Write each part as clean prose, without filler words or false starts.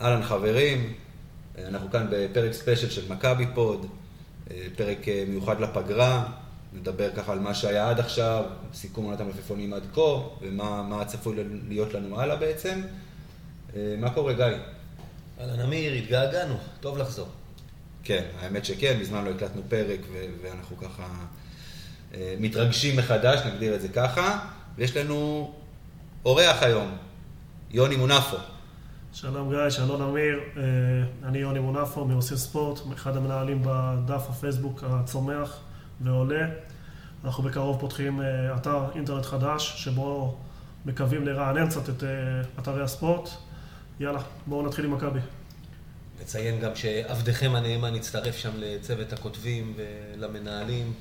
אהלן חברים, אנחנו כאן בפרק ספיישל של מכבי פוד, פרק מיוחד לפגרה, נדבר ככה על מה שהיה עד עכשיו, סיכום עונת המלפפונים עד כה, ומה הצפוי להיות לנו הלאה בעצם. מה קורה גיא? אהלן אמיר, התגעגענו, טוב לחזור. כן, האמת שכן, בזמן לא הקלטנו פרק ואנחנו ככה מתרגשים מחדש, נגדיר את זה ככה, ויש לנו אורח היום, יוני מונפו. שלום גיא, שלום אמיר, אני יוני מונפו מעושה ספורט, אחד המנהלים בדף הפייסבוק הצומח ועולה. אנחנו בקרוב פותחים אתר אינטרנט חדש, שבו מקווים לרענן קצת את אתרי הספורט. יאללה, בואו נתחיל עם מכבי. נציין גם שעבדכם הנאמן יצטרף שם לצוות הכותבים ולמנהלים.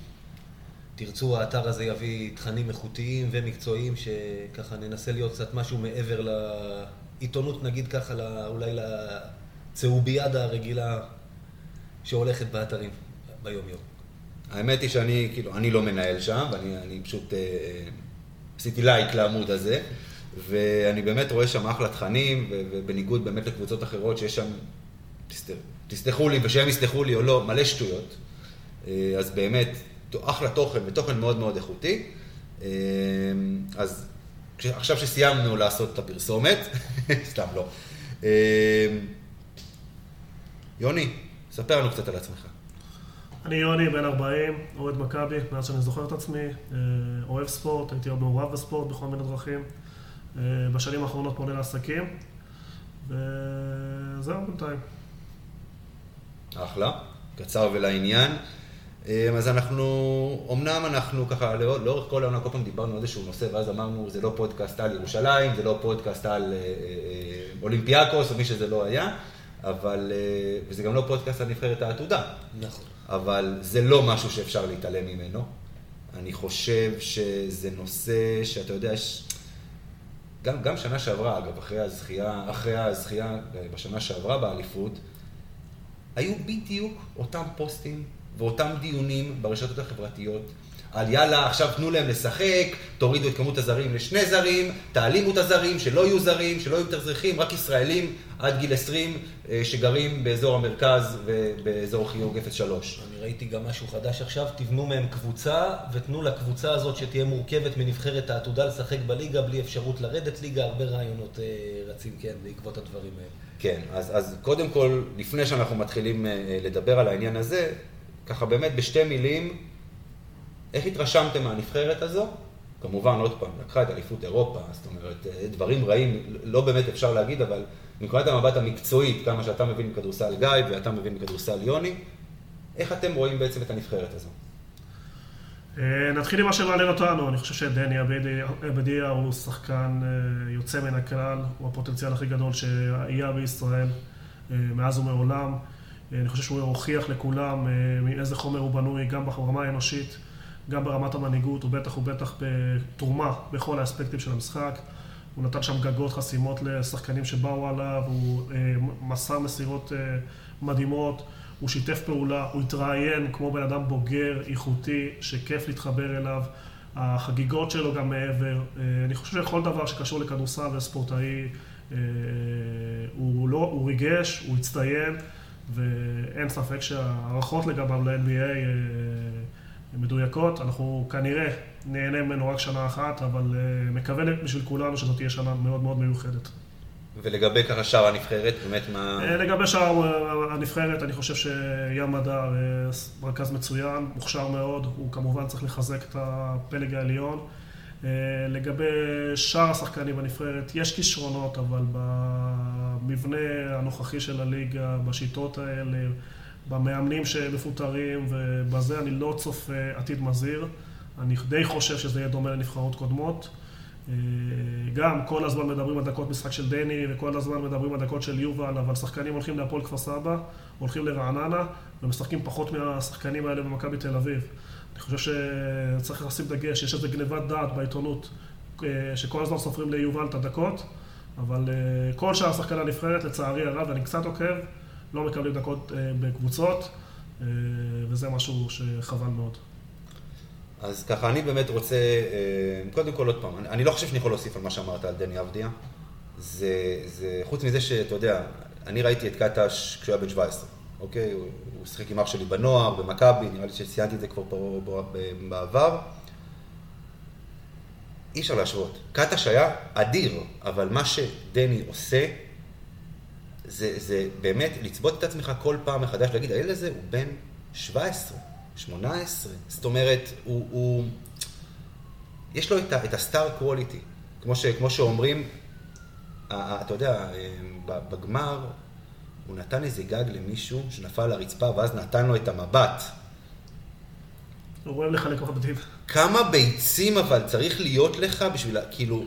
תרצו, האתר הזה יביא תכנים איכותיים ומקצועיים, שככה ננסה להיות קצת משהו מעבר לעיתונות, נגיד ככה, אולי לצהוביאדה הרגילה שהולכת באתרים ביום יום. האמת היא שאני, כאילו, אני לא מנהל שם, ואני פשוט עשיתי לייק לעמוד הזה, ואני באמת רואה שם אחלה תכנים, ובניגוד באמת לקבוצות אחרות שיש שם, תסלחו לי, ושהם יסלחו לי או לא, מלא שטויות. אז באמת, אחלה תוכן, ותוכן מאוד מאוד איכותי. אז עכשיו שסיימנו לעשות את הפרסומת, סתם לא. יוני, ספר לנו קצת על עצמך. אני יוני, בן 40, אוהד מכבי, מאז שאני זוכר את עצמי, אוהב ספורט, הייתי מעורב בספורט בכל מיני דרכים. בשנים האחרונות פונה לעסקים, וזהו בינתיים. אחלה, קצר ולעניין. אז אמנם אנחנו ככה, לאורך כל העונה, כל פעם דיברנו על איזשהו נושא, ואז אמרנו, זה לא פודקאסט על ירושלים, זה לא פודקאסט על אולימפיאקוס, או מי שזה לא היה, אבל, וזה גם לא פודקאסט על נבחרת העתודה. נכון. אבל זה לא משהו שאפשר להתעלם ממנו. אני חושב שזה נושא שאתה יודע, גם שנה שעברה, אגב, אחרי הזכייה, בשנה שעברה באליפות, היו בדיוק אותם פוסטים, ואותם דיונים ברשתות החברתיות, על יאללה, עכשיו תנו להם לשחק, תורידו את כמות הזרים לשני זרים, תעלימו את הזרים, שלא יהיו תזריחים, רק ישראלים עד גיל 20 שגרים באזור המרכז ובאזור חיוג 03. אני ראיתי גם משהו חדש עכשיו, תבנו מהם קבוצה ותנו לקבוצה הזאת שתהיה מורכבת מנבחרת העתודה לשחק בליגה בלי אפשרות לרדת ליגה, הרבה רעיונות רצים, כן, בעקבות הדברים האלה. כן, אז קודם כל, לפני שאנחנו מתחילים לדבר על העניין הזה, ככה באמת בשתי מילים, איך התרשמתם מהנבחרת הזו? כמובן, עוד פעם, לקחה את אליפות אירופה, זאת אומרת, דברים רעים, לא באמת אפשר להגיד, אבל מנקודת המבט המקצועית, כמה שאתה מבין מכדורסל גיא ואתה מבין מכדורסל יוני, איך אתם רואים בעצם את הנבחרת הזו? נתחיל עם מה שמעניין אותנו, אני חושב שדני עבדיה הוא שחקן יוצא מן הכלל, הוא הפוטנציאל הכי גדול שהיה בישראל מאז ומעולם. אני חושב שהוא הוכיח לכולם מאיזה חומר הוא בנוי, גם ברמה האנושית, גם ברמת המנהיגות, ובטח בתרומה בכל האספקטים של המשחק. הוא נתן שם גגות חסימות לשחקנים שבאו עליו, הוא מסר מסירות מדהימות, הוא שיתף פעולה, הוא התראיין כמו בן אדם בוגר, איכותי, שכיף להתחבר אליו. החגיגות שלו גם מעבר. אני חושב שכל דבר שקשור לכדורסל וספורטאי, הוא ריגש, הוא הצטיין, ואין ספק שהערכות לגביו ל-NBA מדויקות. אנחנו כנראה נהנה ממנו רק שנה אחת, אבל מקווה בשביל כולנו שזאת תהיה שנה מאוד מאוד מיוחדת. ולגבי ככה שאר הנבחרת, באמת מה... לגבי שאר הנבחרת, אני חושב שים הדר מרכז מצוין, מוכשר מאוד, הוא כמובן צריך לחזק את הפלג העליון. לגבי שאר השחקנים בנבחרת, יש כישרונות, אבל במבנה הנוכחי של הליגה, בשיטות האלה, במאמנים שמפוטרים, ובזה אני לא צופה עתיד מזהיר. אני די חושב שזה יהיה דומה לנבחרות קודמות. גם כל הזמן מדברים על דקות משחק של דני, וכל הזמן מדברים על דקות של יובל, אבל שחקנים הולכים להפועל כפר סבא, הולכים לרעננה, ומשחקים פחות מהשחקנים האלה במכבי תל אביב. אני חושב שצריך לשים דגש, יש איזו גניבת דעת בעיתונות, שכל הזמן סופרים ליובל את הדקות, אבל כל שאר השחקני הנבחרת, לצערי הרב, אני קצת עוקב, לא מקבלים דקות בקבוצות, וזה משהו שחבל מאוד. אז ככה, אני באמת רוצה, קודם כל עוד פעם, אני לא חושב שאני יכול להוסיף על מה שאמרת על דני עבדיה, חוץ מזה שאתה יודע, אני ראיתי את קטש כשהוא היה בן 17, אוקיי? הוא שחיק עם אח שלי בנוער, במכבי, נראה לי שציינתי את זה כבר בעבר. אי אפשר להשוות. קטש היה אדיר, אבל מה שדני עושה, זה באמת לצבות את עצמך כל פעם מחדש, להגיד, הילד הזה הוא בן 17, 18, זאת אומרת, יש לו את הסטאר קווליטי, כמו שאומרים, אתה יודע, בגמר, הוא נתן איזה גג למישהו שנפל על הרצפה, ואז נתן לו את המבט. הוא אוהב לך לכמה ביצים. כמה ביצים, אבל צריך להיות לך בשביל, כאילו,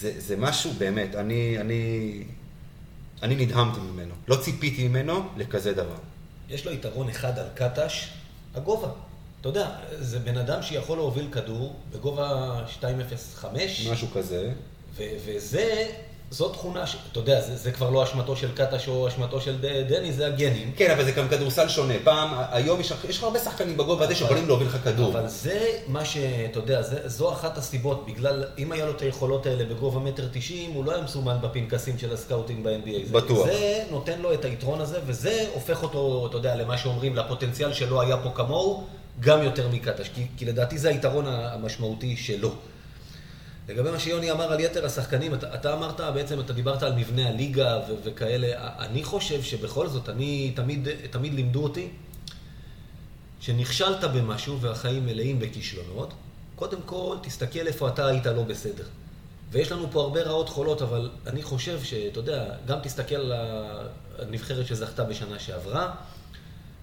זה משהו באמת, אני נדהמתי ממנו, לא ציפיתי ממנו לכזה דבר. יש לו יתרון אחד על קטש, הגובה. אתה יודע, זה בן אדם שיכול להוביל כדור בגובה 2.05. משהו כזה. וזאת תכונה, אתה יודע, זה כבר לא אשמתו של קטש או אשמתו של דני, זה הגנים. כן, אבל זה גם כדורסל שונה. פעם, היום יש הרבה שחקנים בגובה הזה שיכולים להוביל לך כדור. אבל זה מה שאתה יודע, זו אחת הסיבות, בגלל, אם היה לו את היכולות האלה בגובה 1.90 מטר, הוא לא היה מסומן בפנקסים של הסקאוטינג ב-NBA. בטוח. זה נותן לו את היתרון הזה, וזה הופך אותו, אתה יודע, למה שאומרים, לפוטנציאל שלא היה פה כמוהו, גם יותר מקטש, כי לדעתי זה היתרון המשמעותי שלו. לגבי מה שיוני אמר על יתר השחקנים, אתה אמרת, בעצם אתה דיברת על מבנה הליגה וכאלה, אני חושב שבכל זאת, תמיד לימדו אותי, שנכשלת במשהו והחיים מלאים בכישלונות, קודם כל תסתכל איפה אתה היית לא בסדר. ויש לנו פה הרבה רעות חולות, אבל אני חושב שאתה יודע, גם תסתכל על הנבחרת שזכתה בשנה שעברה,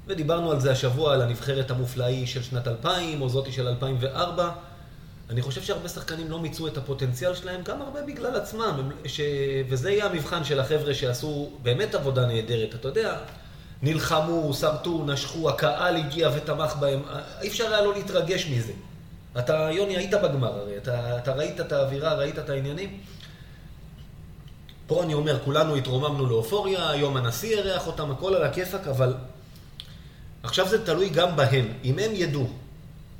ודיברנו על זה השבוע, על הנבחרת המופלאי של שנת 2000, או זאתי של 2004. אני חושב שהרבה שחקנים לא מיצו את הפוטנציאל שלהם, גם הרבה בגלל עצמם. וזה יהיה המבחן של החבר'ה שעשו באמת עבודה נהדרת, אתה יודע. נלחמו, סרטו, נשכו, הקהל הגיע ותמך בהם. אי אפשר היה לא להתרגש מזה. אתה, יוני, היית בגמר הרי, אתה ראית את האווירה, ראית את העניינים. פה אני אומר, כולנו התרוממנו לאופוריה, היום הנשיא הרח אותם, הכל על הכיפק, אבל עכשיו זה תלוי גם בהם, אם הם ידעו,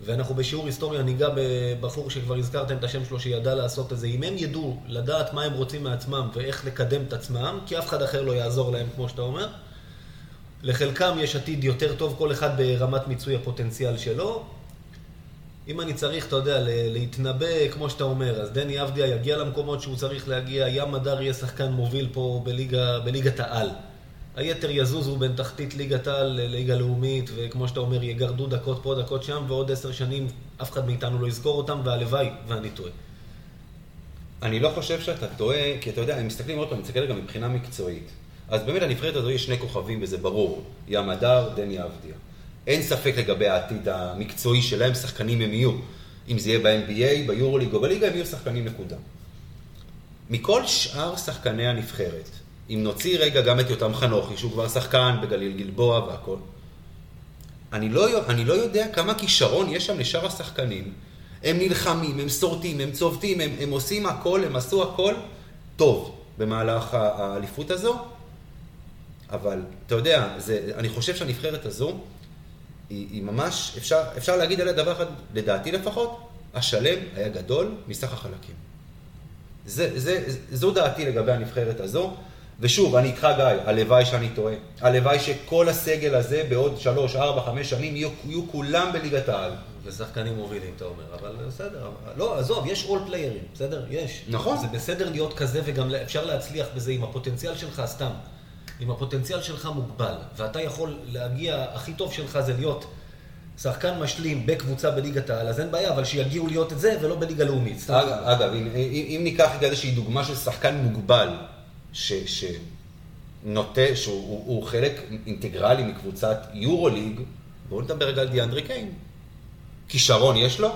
ואנחנו בשיעור היסטוריה ניגע בבחור שכבר הזכרתם את השם שלו שידע לעשות את זה, אם הם ידעו לדעת מה הם רוצים מעצמם ואיך לקדם את עצמם, כי אף אחד אחר לא יעזור להם, כמו שאתה אומר, לחלקם יש עתיד יותר טוב, כל אחד ברמת מיצוי הפוטנציאל שלו. אם אני צריך, אתה יודע, להתנבא, כמו שאתה אומר, אז דני אבדיה יגיע למקומות שהוא צריך להגיע, ים הדר יהיה שחקן מוביל פה בליגת העל. היתר יזוז הוא בין תחתית ליגת העל לליגה לאומית, וכמו שאתה אומר, יגרדו דקות פה, דקות שם, ועוד 10 שנים אף אחד מאיתנו לא יזכור אותם, והלוואי, ואני טועה. אני לא חושב שאתה טועה, כי אתה יודע, הם מסתכלים עוד פעם, מסתכל גם מבחינה מקצועית. אז באמת הנבחרת הזו יש 2 כוכבים, וזה ברור. ים הדר, דני אבדיה. אין ספק לגבי העתיד המקצועי שלהם, שחקנים הם יהיו. אם זה יהיה ב-NBA, ביורוליג או בליגה, הם יהיו שחקנים נקודה. מכל שאר שחקני הנבחרת, אם נוציא רגע גם את יותם חנוכי, שהוא כבר שחקן בגליל גלבוע והכל. אני לא יודע כמה כישרון יש שם לשאר השחקנים. הם נלחמים, הם סורטים, הם צובטים, הם עושים הכל, הם עשו הכל טוב במהלך האליפות הזו. אבל אתה יודע, אני חושב שהנבחרת הזו היא ממש, אפשר להגיד עליה דבר אחד, לדעתי לפחות, השלם היה גדול מסך החלקים. זו דעתי לגבי הנבחרת הזו. ושוב, אני אקרא גיא, הלוואי שאני טועה. הלוואי שכל הסגל הזה בעוד 3, 4, 5 שנים יהיו כולם בליגת העל. ושחקנים מובילים, אתה אומר, אבל בסדר. לא, עזוב, יש all players, בסדר? יש. נכון. זה בסדר להיות כזה וגם אפשר להצליח בזה עם הפוטנציאל שלך, סתם. עם הפוטנציאל שלך מוגבל, ואתה יכול להגיע, הכי טוב שלך זה להיות שחקן משלים בקבוצה בליגת העל, אז אין בעיה, אבל שיגיעו להיות את זה ולא בליגה לאומית, סתם. אגב, אם ניקח איזושהי דוגמה של שחקן מוגבל, שנוטה, שהוא חלק אינטגרלי מקבוצת יורוליג, בואו נדבר רגע על דיאנדרי קיין. כישרון יש לו?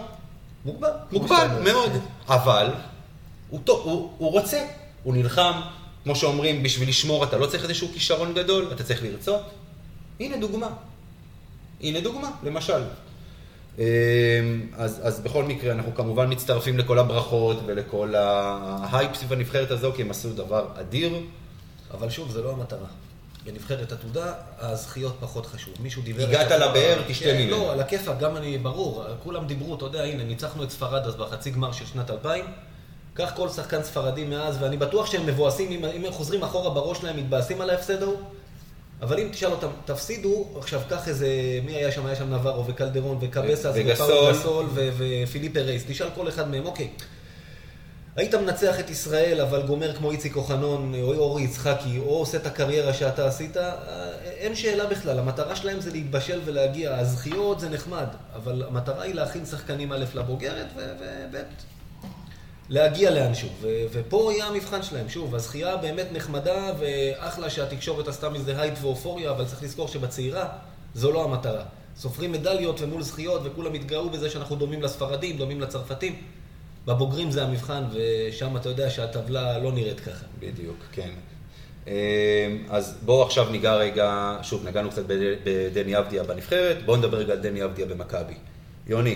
מוגבל. מוגבל, מאוד. אבל הוא רוצה, הוא נלחם, כמו שאומרים, בשביל לשמור אתה לא צריך איזשהו כישרון גדול, אתה צריך לרצות. הנה דוגמה, למשל. אז בכל מקרה אנחנו כמובן מצטרפים לכל הברכות ולכל ההייפ סביב הנבחרת הזו, כי הם עשו דבר אדיר, אבל שוב, זה לא המטרה. בנבחרת עתודה הזכיות פחות חשוב. מישהו דיבר, הגעת לבאר, תשתה מילה. לא, על הכיפה, גם אני ברור, כולם דיברו, אתה יודע, הנה ניצחנו את ספרד אז בחצי גמר של שנת 2000, כך כל שחקן ספרדי מאז, ואני בטוח שהם מבואסים, אם הם חוזרים אחורה בראש שלהם, מתבאסים על ההפסד ההוא. אבל אם תשאל אותם, תפסידו, עכשיו כך איזה, מי היה שם? היה שם נברו וקלדרון וקבסס ופאול ופיליפ הרייס. תשאל כל אחד מהם, אוקיי. היית מנצח את ישראל, אבל גומר כמו איציק אוחנון, או אורי יצחקי, או עושה את הקריירה שאתה עשית, אין שאלה בכלל. המטרה שלהם זה להתבשל ולהגיע. הזכיות זה נחמד, אבל המטרה היא להכין שחקנים א' לבוגרת וב' להגיע לאנשהו. ופה יהיה המבחן שלהם. שוב, הזכייה באמת נחמדה ואחלה שהתקשורת עשתה מזה הייפ ואופוריה, אבל צריך לזכור שבצעירה זו לא המטרה. סופרים מדליות ומול זכיות וכולם התגאו בזה שאנחנו דומים לספרדים, דומים לצרפתים. בבוגרים זה המבחן, ושם אתה יודע שהטבלה לא נראית ככה. בדיוק, כן. אז בואו עכשיו ניגע רגע, שוב, נגענו קצת בדני אבדיה בנבחרת, בואו נדבר רגע על דני אבדיה במכבי. יוני,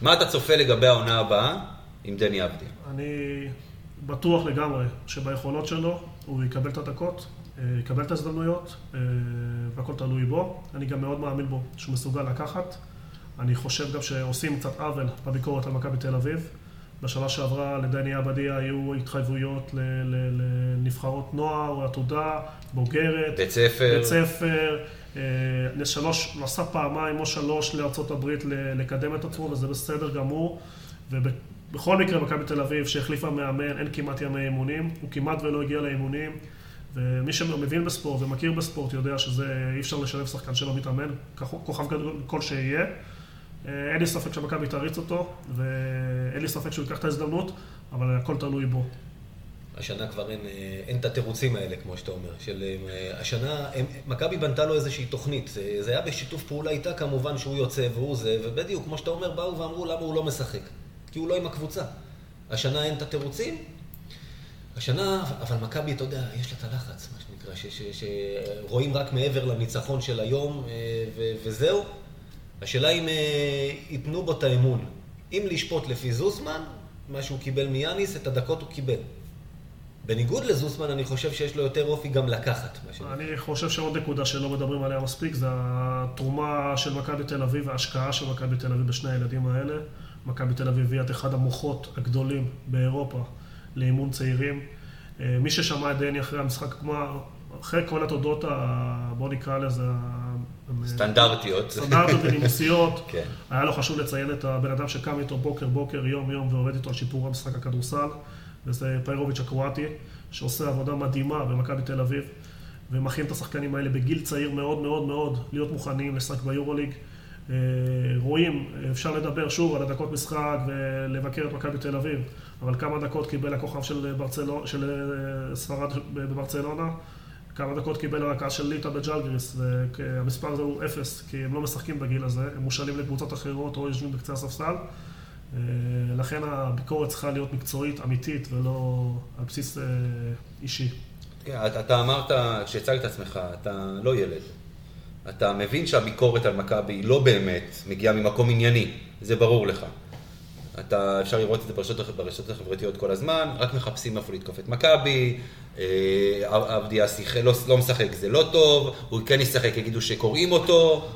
מה אתה צופה לגבי העונה הבאה עם דני אבדיה? אני בטוח לגמרי שביכולות שלו הוא יקבל את הדקות, יקבל את הזדמנויות, והכל תלוי בו. אני גם מאוד מאמין בו שהוא מסוגל לקחת. אני חושב גם שעושים קצת עוול בביקורת על מכבי תל אביב. בשנה שעברה לדני עבדיה היו התחייבויות לנבחרות נוער, עתודה, בוגרת, בית ספר. בית ספר, נסע פעמיים או שלוש לארצות הברית לקדם את עצמו, וזה בסדר גמור. ובכל מקרה מכבי תל אביב שהחליפה מאמן, אין כמעט ימי אימונים, הוא כמעט ולא הגיע לאימונים. ומי שמבין בספורט ומכיר בספורט יודע שזה אי אפשר לשלב שחקן שלא מתאמן, כוכב גדול כל שיהיה. אין לי ספק שמכבי תריץ אותו, ואין לי ספק שהוא ייקח את ההזדמנות, אבל הכל תלוי בו. השנה כבר אין את התירוצים האלה, כמו שאתה אומר. השנה, מכבי בנתה לו איזושהי תוכנית. זה היה בשיתוף פעולה איתה, כמובן שהוא יוצא והוא זה, ובדיוק, כמו שאתה אומר, באו ואמרו למה הוא לא משחק. כי הוא לא עם הקבוצה. השנה אין את התירוצים. השנה, אבל מכבי, אתה יודע, יש לה את הלחץ, מה שנקרא, שרואים רק מעבר לניצחון של היום, וזהו. השאלה אם ייתנו בו את האמון. אם לשפוט לפי זוסמן, מה שהוא קיבל מיאניס, את הדקות הוא קיבל. בניגוד לזוסמן, אני חושב שיש לו יותר אופי גם לקחת. אני חושב שעוד נקודה שלא מדברים עליה מספיק, זה התרומה של מכבי תל אביב, ההשקעה של מכבי תל אביב בשני הילדים האלה. מכבי תל אביב היא אחד המוחות הגדולים באירופה לאימון צעירים. מי ששמע את דני אחרי המשחק, אחרי כל התודות, בוא נקרא לזה, סטנדרטיות ונימוסיות. היה לו חשוב לציין את הבן אדם שקם איתו בוקר, יום, ועובד איתו על שיפור המשחק הכדורסל, וזה פירוביץ' הקרואטי, שעושה עבודה מדהימה במכבי תל אביב, ומכין את השחקנים האלה בגיל צעיר מאוד מאוד מאוד, להיות מוכנים לשחק ביורוליג. רואים, אפשר לדבר שוב על הדקות משחק ולבקר את מכבי תל אביב, אבל כמה דקות קיבל הכוכב של ספרד בברצלונה, כמה דקות קיבל הרכז של ליטה בג'לגריס, והמספר הזה הוא אפס, כי הם לא משחקים בגיל הזה, הם מושאלים לקבוצות אחרות או יושבים בקצה הספסל, לכן הביקורת צריכה להיות מקצועית, אמיתית, ולא על בסיס אישי. אתה אמרת, כשהצגת עצמך, אתה לא ילד. אתה מבין שהביקורת על מכבי לא באמת מגיעה ממקום ענייני, זה ברור לך. אתה אפשר לראות את זה ברשתות החברתיות כל הזמן, רק מחפשים איפה לתקוף את מכבי, עבדיה לא משחק, זה לא טוב, הוא כן ישחק, יגידו שקוראים אותו,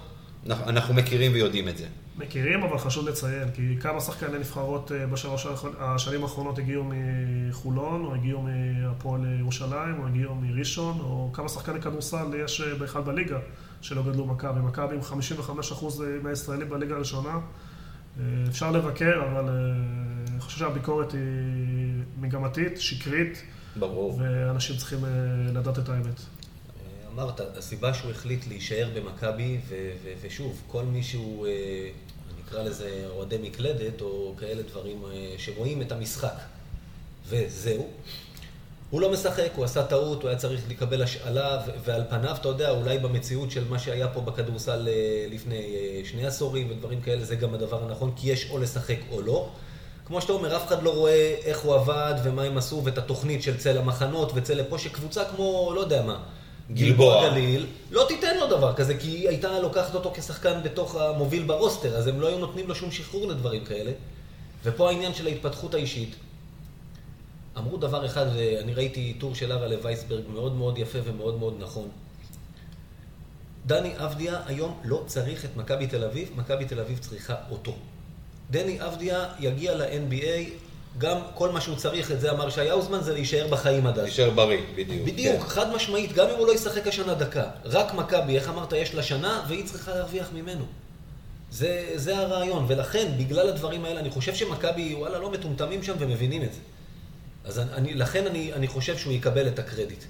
אנחנו מכירים ויודעים את זה. מכירים, אבל חשוב לציין, כי כמה שחקני נבחרות בשלוש השנים האחרונות הגיעו מחולון, או הגיעו מהפועל ירושלים, או הגיעו מראשון, או כמה שחקני כדורסל יש בכלל בליגה שלא גדלו מכבי. מכבי עם 55% מהישראלים בליגה הראשונה, אפשר לבקר, אבל אני חושב שהביקורת היא מגמתית, שקרית, ברור. ואנשים צריכים לדעת את האמת. אמרת, הסיבה שהוא החליט להישאר במכבי, ושוב, כל מישהו, נקרא לזה אוהדי מקלדת, או כאלה דברים שרואים את המשחק, וזהו. הוא לא משחק, הוא עשה טעות, הוא היה צריך לקבל השאלה, ועל פניו, אתה יודע, אולי במציאות של מה שהיה פה בכדורסל לפני 2 עשורים ודברים כאלה, זה גם הדבר הנכון, כי יש או לשחק או לא. כמו שאתה אומר, אף אחד לא רואה איך הוא עבד ומה הם עשו, ואת התוכנית של צל המחנות וצל פה, שקבוצה כמו, לא יודע מה, גלבוע גליל, לא תיתן לו דבר כזה, כי היא הייתה לוקחת אותו כשחקן בתוך המוביל ברוסטר, אז הם לא היו נותנים לו שום שחרור לדברים כאלה. ופה העניין של ההתפתחות האישית. אמרו דבר אחד, ואני ראיתי טור של ארה לווייסברג מאוד מאוד יפה ומאוד מאוד נכון. דני אבדיה היום לא צריך את מכבי תל אביב, מכבי תל אביב צריכה אותו. דני אבדיה יגיע ל-NBA גם כל מה שהוא צריך, את זה אמר שהיאוזמן, זה להישאר בחיים עד אז. להישאר בריא, בדיוק. בדיוק, כן. חד משמעית, גם אם הוא לא ישחק השנה דקה. רק מכבי, איך אמרת, יש לה שנה, והיא צריכה להרוויח ממנו. זה הרעיון, ולכן, בגלל הדברים האלה, אני חושב שמכבי, וואלה, לא מטומטמים שם ומבינים את זה. אז לכן אני חושב שהוא יקבל את הקרדיט.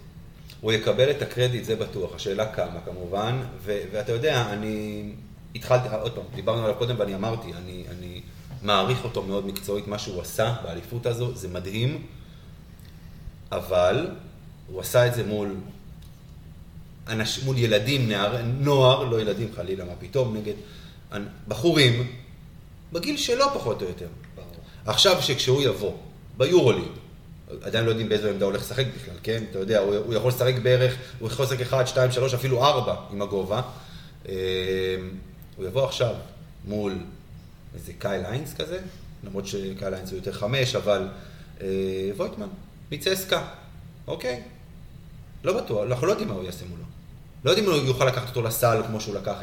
הוא יקבל את הקרדיט, זה בטוח. השאלה כמה, כמובן. ואתה יודע, אני התחלתי, עוד פעם, דיברנו עליו קודם ואני אמרתי, אני מעריך אותו מאוד מקצועית, מה שהוא עשה באליפות הזו, זה מדהים, אבל הוא עשה את זה מול ילדים, נוער, לא ילדים חלילה, מה פתאום, נגד בחורים, בגיל שלו פחות או יותר. עכשיו שכשהוא יבוא, ביורוליג, עדיין לא יודעים באיזו עמדה הולך לשחק בכלל, כן? אתה יודע, הוא יכול לשחק בערך, הוא יכול לשחק 1, 2, 3, אפילו 4 עם הגובה. הוא יבוא עכשיו מול איזה קייל איינס כזה, למרות שקייל איינס הוא יותר 5, אבל וויטמן, מצסקה, אוקיי. לא בטוח, אנחנו לא יודעים מה הוא יעשה מולו. לא יודעים אם הוא יוכל לקחת אותו לסל כמו שהוא לקח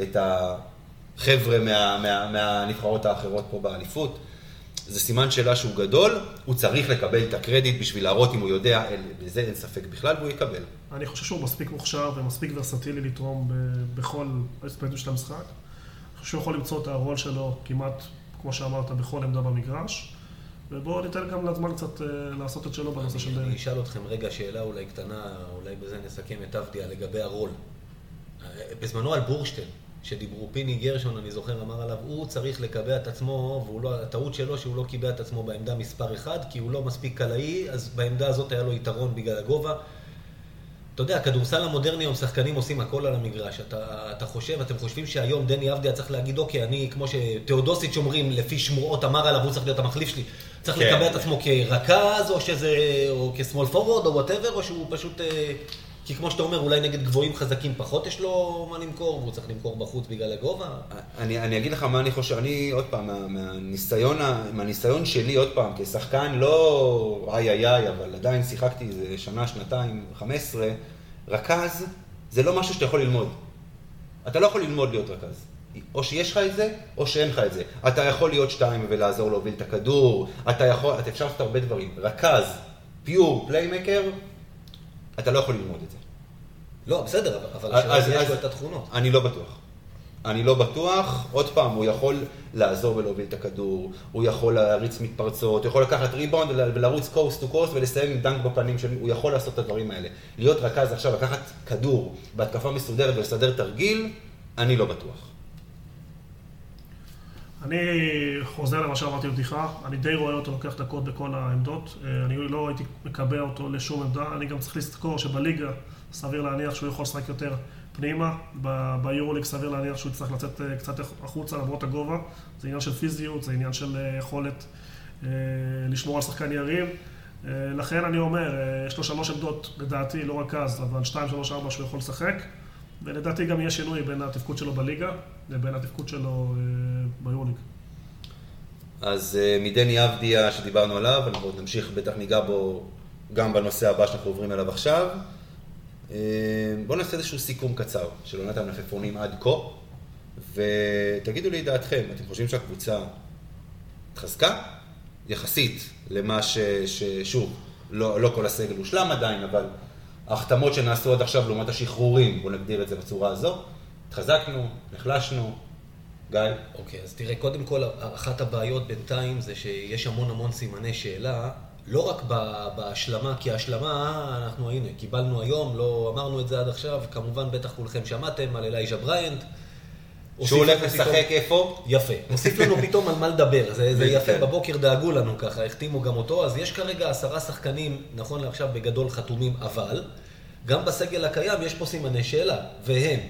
את החבר'ה מהנבחרות האחרות פה באליפות. זה סימן שאלה שהוא גדול, הוא צריך לקבל את הקרדיט בשביל להראות אם הוא יודע, בזה אין ספק בכלל, והוא יקבל. אני חושב שהוא מספיק מוכשר ומספיק ורסטילי לתרום בכל אספקט של המשחק. אני חושב שהוא יכול למצוא את הרול שלו כמעט, כמו שאמרת, בכל עמדה במגרש. ובואו ניתן גם לזמן קצת לעשות את שלו בנושא של... אני אשאל אתכם רגע שאלה אולי קטנה, אולי בזה נסכם את עבדיה לגבי הרול. בזמנו על בורשטיין. שדיברו פיני גרשון, אני זוכר, אמר עליו, הוא צריך לקבע את עצמו, והטעות שלו שהוא לא קיבע את עצמו בעמדה מספר 1, כי הוא לא מספיק קלעי, אז בעמדה הזאת היה לו יתרון בגלל הגובה. אתה יודע, הכדורסל המודרני, היום שחקנים עושים הכל על המגרש. אתה חושב, אתם חושבים שהיום דני עבדיה צריך להגיד, אוקיי, אני, כמו שתאודוסיץ' אומרים, לפי שמועות אמר עליו, הוא צריך להיות המחליף שלי. צריך לקבע את עצמו כרכז, או כסמול פורוורד, או whatever, או שהוא פשוט... כי כמו שאתה אומר, אולי נגד גבוהים חזקים פחות יש לו מה למכור, והוא צריך למכור בחוץ בגלל הגובה. אני אגיד לך מה אני חושב, אני עוד פעם, מהניסיון שלי עוד פעם, כשחקן לא אבל עדיין שיחקתי איזה שנה, שנתיים, 15, רכז, זה לא משהו שאתה יכול ללמוד. אתה לא יכול ללמוד להיות רכז. או שיש לך את זה, או שאין לך את זה. אתה יכול להיות שתיים ולעזור להוביל את הכדור, אתה אפשר לעשות הרבה דברים. רכז, פיור, פליימקר, אתה לא יכול ללמוד את זה. לא, בסדר, אבל יש לו את התכונות. אני לא בטוח. עוד פעם, הוא יכול לעזור ולהוביל את הכדור, הוא יכול להריץ מתפרצות, הוא יכול לקחת ריבאונד ולרוץ קורס טו קורס ולסיים עם דנק בפנים, הוא יכול לעשות את הדברים האלה. להיות רכז עכשיו, לקחת כדור בהתקפה מסודרת ולסדר תרגיל, אני לא בטוח. אני חוזר למה שאמרתי בפתיחה, אני די רואה אותו לוקח דקות בכל העמדות, אני לא הייתי מקבע אותו לשום עמדה, אני גם צריך לזכור שבליגה סביר להניח שהוא יכול לשחק יותר פנימה, ביורוליג סביר להניח שהוא יצטרך לצאת קצת החוצה למרות הגובה, זה עניין של פיזיות, זה עניין של יכולת לשמור על שחקן יריב, לכן אני אומר, יש לו 3 עמדות לדעתי, לא רק אז, אבל 2, 3, 4 שהוא יכול לשחק, ולדעתי גם יש שינוי בין התפקוד שלו בליגה לבין התפקוד שלו ביורוליג. אז מדני עבדיה שדיברנו עליו, אנחנו עוד נמשיך בטח ניגע בו גם בנושא הבא שאנחנו עוברים אליו עכשיו. בואו נעשה איזשהו סיכום קצר של עונת המלפפונים עד כה, ותגידו לי דעתכם, אתם חושבים שהקבוצה התחזקה? יחסית למה ששוב, לא כל הסגל הושלם עדיין, אבל ההחתמות שנעשו עד עכשיו לעומת השחרורים, בואו נגדיר את זה בצורה הזו, התחזקנו, נחלשנו, גיא. אוקיי, אז תראה, קודם כל, אחת הבעיות בינתיים זה שיש המון סימני שאלה, לא רק בהשלמה, כי ההשלמה, אנחנו היינו, קיבלנו היום, לא אמרנו את זה עד עכשיו, כמובן בטח כולכם שמעתם על אלייז'ה בריינט. שהוא הולך לשחק איפה? יפה. הוסיף לנו פתאום על מה לדבר, זה יפה, בבוקר דאגו לנו ככה, החתימו גם אותו, אז יש כרגע 10 שחקנים, נכון לעכשיו בגדול חתומים, אבל גם בסגל הקיים יש פה סימני שאלה, והם,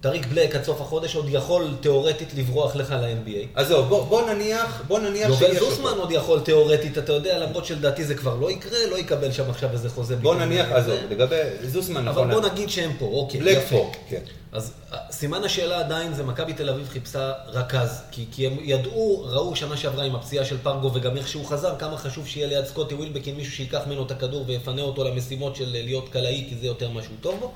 תריק בלק עד סוף החודש עוד יכול תיאורטית לברוח לך ל-NBA. אז זהו, בוא נניח שיש אותו. יובל זוסמן עוד יכול תיאורטית, אתה יודע, למרות שלדעתי זה כבר לא יקרה, לא יקבל שם עכשיו איזה חוזה. בוא נניח, אז זהו, לגבי זוסמן, אבל בוא נגיד שהם פה, אוקיי, בלק פה, כן. אז סימן השאלה עדיין זה מכבי תל אביב חיפשה רכז, כי הם ראו שנה שעברה עם הפציעה של פרגו וגם איך שהוא חזר, כמה חשוב שיהיה ליד סקוטי ווילבקין מישהו שיקח ממנו את הכדור ויפנה אותו למשימות של להיות קלעי, כי זה יותר משהו טוב בו.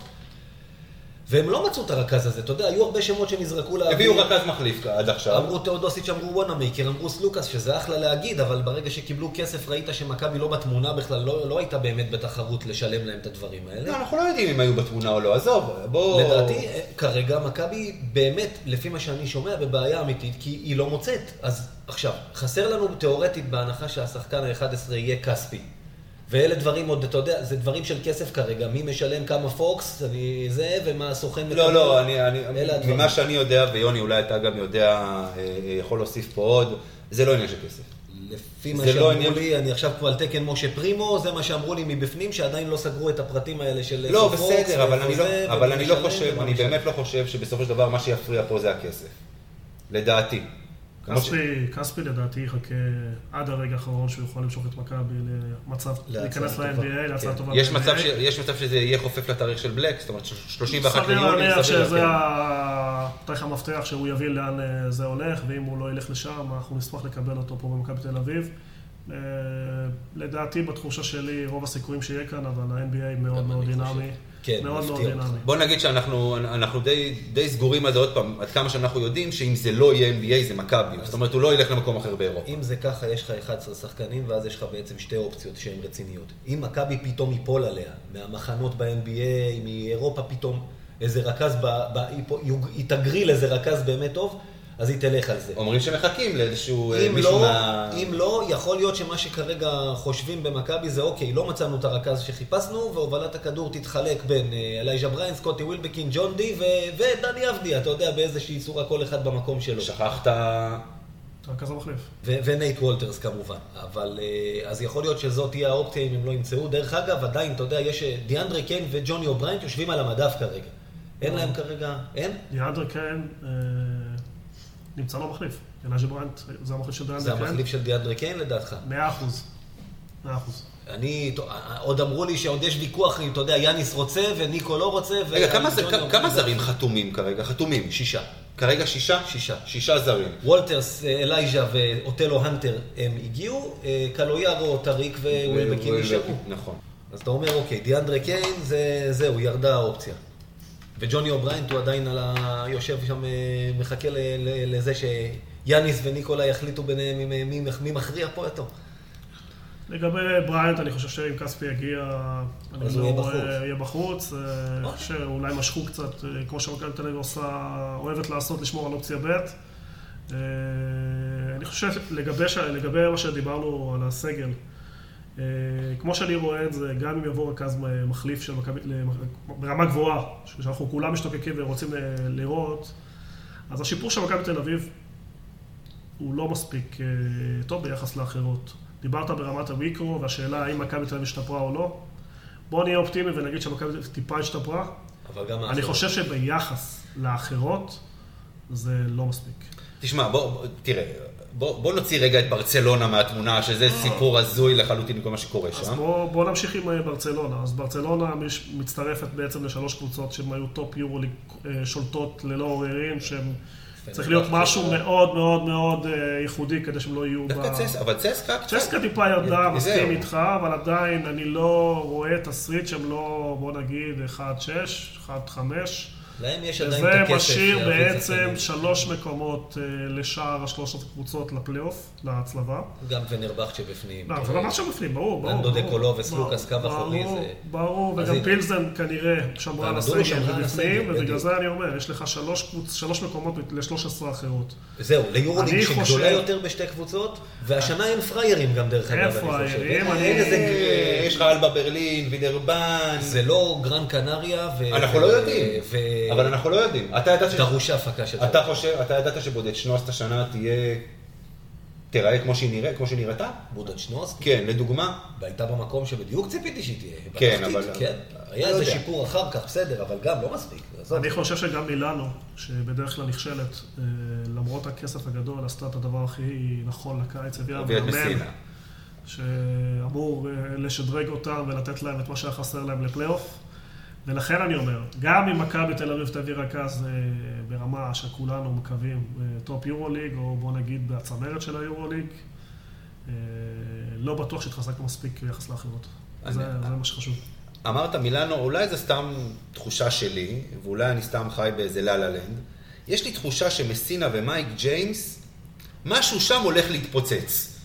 והם לא מצאו את הרכז הזה, אתה יודע, היו הרבה שמות שנזרקו להביא. הביאו רכז מחליף עד עכשיו. אמרו תאודוסיץ', אמרו וונאמייקר, אמרו סלוקס, שזה אחלה להגיד, אבל ברגע שקיבלו כסף ראית שמכבי לא בתמונה בכלל, לא הייתה באמת בתחרות לשלם להם את הדברים האלה. אנחנו לא יודעים אם היו בתמונה או לא, עזוב. לדעתי, כרגע מכבי באמת, לפי מה שאני שומע, בבעיה אמיתית, כי היא לא מוצאת. אז עכשיו, חסר לנו תיאורטית בהנחה שהשחקן ה-11 יהיה כספי. ואלה דברים עוד, אתה יודע, זה דברים של כסף כרגע, מי משלם כמה פוקס, אני זה, ומה סוכן... לא, אני ממה שאני יודע, ויוני אולי אתה גם יודע, יכול להוסיף פה עוד, זה לא עניין של כסף. לפי מה שאמרו לי, אני עכשיו כבר על תקן משה פרימו, זה מה שאמרו לי מבפנים, שעדיין לא סגרו את הפרטים האלה של... לא, בסדר, אבל אני לא חושב, אני באמת לא חושב שבסופו של דבר מה שיפריע פה זה הכסף, לדעתי. כספי לדעתי יחכה עד הרגע האחרון שהוא יוכל למשוך את מכבי למצב, להיכנס ל-NBA, להצעה טובה. יש מצב שזה יהיה חופף לתאריך של בלק, זאת אומרת 31 מיליון. סביר להניח שזה התאריך המפתח שהוא יביא לאן זה הולך, ואם הוא לא ילך לשם, אנחנו נשמח לקבל אותו פה במכבי תל אביב. לדעתי, בתחושה שלי, רוב הסיכויים שיהיה כאן, אבל ה-NBA מאוד מאוד דינמי. כן, מפתיע אותך. בוא נגיד שאנחנו די סגורים על זה עוד פעם, עד כמה שאנחנו יודעים שאם זה לא יהיה NBA זה מכבי, זאת אומרת הוא לא ילך למקום אחר באירופה. אם זה ככה יש לך 11 שחקנים ואז יש לך בעצם שתי אופציות שהן רציניות. אם מכבי פתאום ייפול עליה, מהמחנות ב-NBA, מאירופה פתאום איזה רכז, היא תגריל איזה רכז באמת טוב, אז היא תלך על זה. אומרים שמחכים לאיזשהו מישהו מה... אם לא, יכול להיות שמה שכרגע חושבים במכבי זה אוקיי, לא מצאנו את הרכז שחיפשנו, והובלת הכדור תתחלק בין אלייז'ה בריינט, סקוטי ווילבקין, ג'ון די ודני עבדיה, אתה יודע באיזושהי צורה כל אחד במקום שלו. שכחת... הרכז המחליף. ונייט וולטרס כמובן, אבל אז יכול להיות שזאת תהיה האופציה אם הם לא ימצאו. דרך אגב, עדיין, אתה יודע, יש דיאנדרי קיין וג'וני אובריינט יושבים על המדף כרגע. אין להם כרגע, אין? דיאנדרי קיין נמצא לו מחליף. אלייג'ה בריינט, זה המחליף של דיאנדרה קיין. זה המחליף של דיאנדרה קיין לדעתך? 100%. אני, עוד אמרו לי שעוד יש ויכוח, אתה יודע, יאניס רוצה וניקו לא רוצה. רגע, כמה זרים חתומים כרגע? חתומים, 6. כרגע 6? 6 זרים. וולטרס, אלייג'ה ואוטלו הנטר הם הגיעו, קלויארו, טריק ווילבקין נשארו. נכון. אז אתה אומר, אוקיי, דיאנדרה קיין, זהו, ירדה האופציה. וג'וני אובריינט הוא עדיין יושב שם, מחכה לזה שיאניס וניקולה יחליטו ביניהם מי מכריע פה אותו. לגבי בריינט, אני חושב שאם קספי יגיע, אז הוא יהיה בחוץ. שאולי משכו קצת, כמו שמכבי תל אביב אוהבת לעשות, לשמור על אופציה ב'. אני חושב, לגבי מה שדיברנו על הסגל, כמו שאני רואה את זה, גם אם יבוא רכז מחליף של מכבי ברמה גבוהה, שאנחנו כולם משתוקקים ורוצים לראות, אז השיפור של מכבי תל אביב הוא לא מספיק טוב ביחס לאחרות. דיברת ברמת המיקרו, והשאלה האם מכבי תל אביב השתפרה או לא. בואו נהיה אופטימי ונגיד שמכבי טיפה השתפרה. אני חושב שביחס לאחרות זה לא מספיק. תשמע, תראה. בוא נוציא רגע את ברצלונה מהתמונה, שזה סיפור הזוי לחלוטין מכל מה שקורה שם. אז בוא נמשיך עם ברצלונה. אז ברצלונה מצטרפת בעצם ל3 קבוצות שהן היו טופ יורוליג שולטות ללא עוררין, שהן צריך להיות משהו מאוד מאוד מאוד ייחודי כדי שהם לא יהיו... אבל צסקה... צסקה טיפה ירדה, מסכים איתך, אבל עדיין אני לא רואה תסריט שהם לא, בוא נגיד, 1-6, 1-5. זה משאיר בעצם 3 מקומות לשער ה3 קבוצות לפלייאוף, להצלבה. גם פנרבחצ'ה בפנים. לא, פנרבחצ'ה בפנים, ברור. ננדו דה קולו וסלוקס קו אחורי זה... ברור, וגם פילזן כנראה שמרה על הסגל ובפנים, ובגלל זה אני אומר, יש לך 3 מקומות ל13 אחרות. זהו, ליורוליג שגדולה יותר בשתי קבוצות, והשנה הם פריירים גם דרך אגב. הם פריירים, יש לך אלבה ברלין, וידרבן. זה לא גרן קנריה ו... אנחנו לא יודעים. אבל אנחנו לא יודעים. דרושה הפקה של זה. אתה ידעת שבודדשנוס את השנה תראה כמו שהיא נראתה? בודדשנוס? כן, לדוגמה. והייתה במקום שבדיוק ציפיתי שהיא תהיה. כן, אבל... היה איזה שיפור אחר כך, בסדר, אבל גם לא מספיק. אני חושב שגם מילאנו, שבדרך כלל נכשלת, למרות הכסף הגדול, עשתה את הדבר הכי נכון לקיץ, הביאה מסינה. שאמור לשדרג אותם ולתת להם את מה שהיה חסר להם לפלייאוף. ולכן אני אומר, גם אם מכבי תל אביב תביא רכז ברמה שכולנו מקווים טופ יורוליג, או בוא נגיד בצמרת של היורוליג, לא בטוח שהתחזקנו מספיק ביחס לאחרות. זה מה שחשוב. אמרת מילאנו, אולי זה סתם תחושה שלי, ואולי אני סתם חי באיזה לללנד. יש לי תחושה שמסינה ומייק ג'יימס, משהו שם הולך להתפוצץ.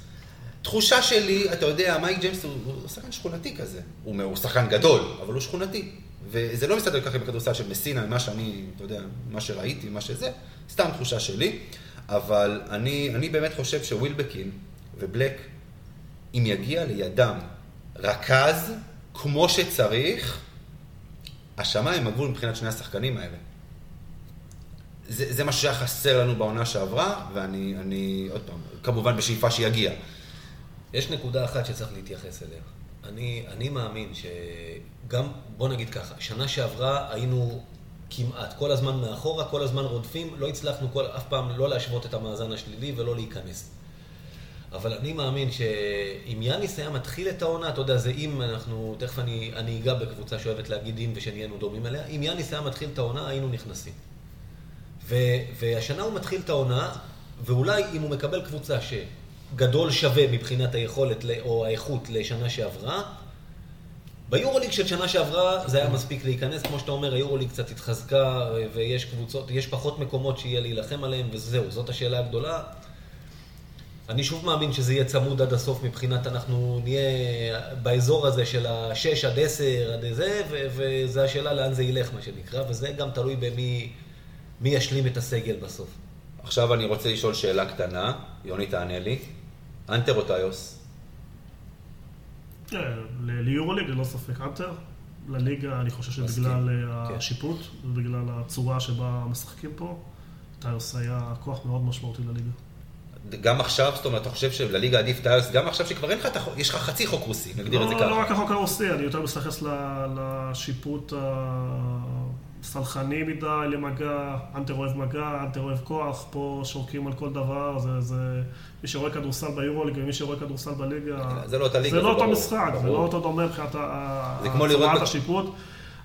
תחושה שלי, אתה יודע, מייק ג'יימס הוא שחקן שכונתי כזה. הוא שחקן גדול, אבל הוא שכונתי. וזה לא מסתדר ככה בכדורסל של מסינה, מה שאני, אתה יודע, מה שראיתי, מה שזה, סתם תחושה שלי. אבל אני באמת חושב שווילבקין ובלק, אם יגיע לידם רכז כמו שצריך, השמיים הגבול מבחינת שני השחקנים האלה. זה מה שהיה חסר לנו בעונה שעברה, ואני עוד פעם, כמובן בשאיפה שיגיע. יש נקודה אחת שצריך להתייחס אליה. אני מאמין שגם, בוא נגיד ככה, שנה שעברה היינו כמעט כל הזמן מאחורה, כל הזמן רודפים, לא הצלחנו אף פעם לא להשוות את המאזן השלילי ולא להיכנס. אבל אני מאמין שאם יאניס היה מתחיל את העונה, אתה יודע, זה אם אנחנו, תכף אני אגע בקבוצה שאוהבת להגיד אם ושנהיינו דומים עליה, אם יאניס היה מתחיל את העונה, היינו נכנסים. והשנה הוא מתחיל את העונה, ואולי אם הוא מקבל קבוצה שגדול שווה מבחינת היכולת או האיכות לשנה שעברה, ביורוליג של שנה שעברה זה היה מספיק להיכנס, כמו שאתה אומר, היורוליג קצת התחזקה ויש קבוצות, יש פחות מקומות שיהיה להילחם עליהם וזהו, זאת השאלה הגדולה. אני שוב מאמין שזה יהיה צמוד עד הסוף מבחינת, אנחנו נהיה באזור הזה של ה-6 עד 10 עד זה, וזה השאלה לאן זה ילך מה שנקרא, וזה גם תלוי במי ישלים את הסגל בסוף. עכשיו אני רוצה לשאול שאלה קטנה, יוני תענה לי, אנטר או טיוס? ליורוליג ללא ספק אנטר, לליגה אני חושב שבגלל השיפוט, ובגלל הצורה שבה משחקים פה, טיוס היה כוח מאוד משמעותי לליגה. גם עכשיו, זאת אומרת, אתה חושב שלליגה עדיף טיוס, גם עכשיו שכבר אין לך, יש לך חצי חוק רוסי, נגדיר את זה ככה. לא רק החוק הרוסי, אני יותר מסתכלס לשיפוט הסלחני מדי, למגע, אנטר אוהב מגע, אנטר אוהב כוח, פה שורקים על כל דבר, זה מי שרואה כדורסל ביורוליג ומי שרואה כדורסל בליגה, זה לא אותו משחק, זה לא אותו דומה מבחינת הצורת השיפוט.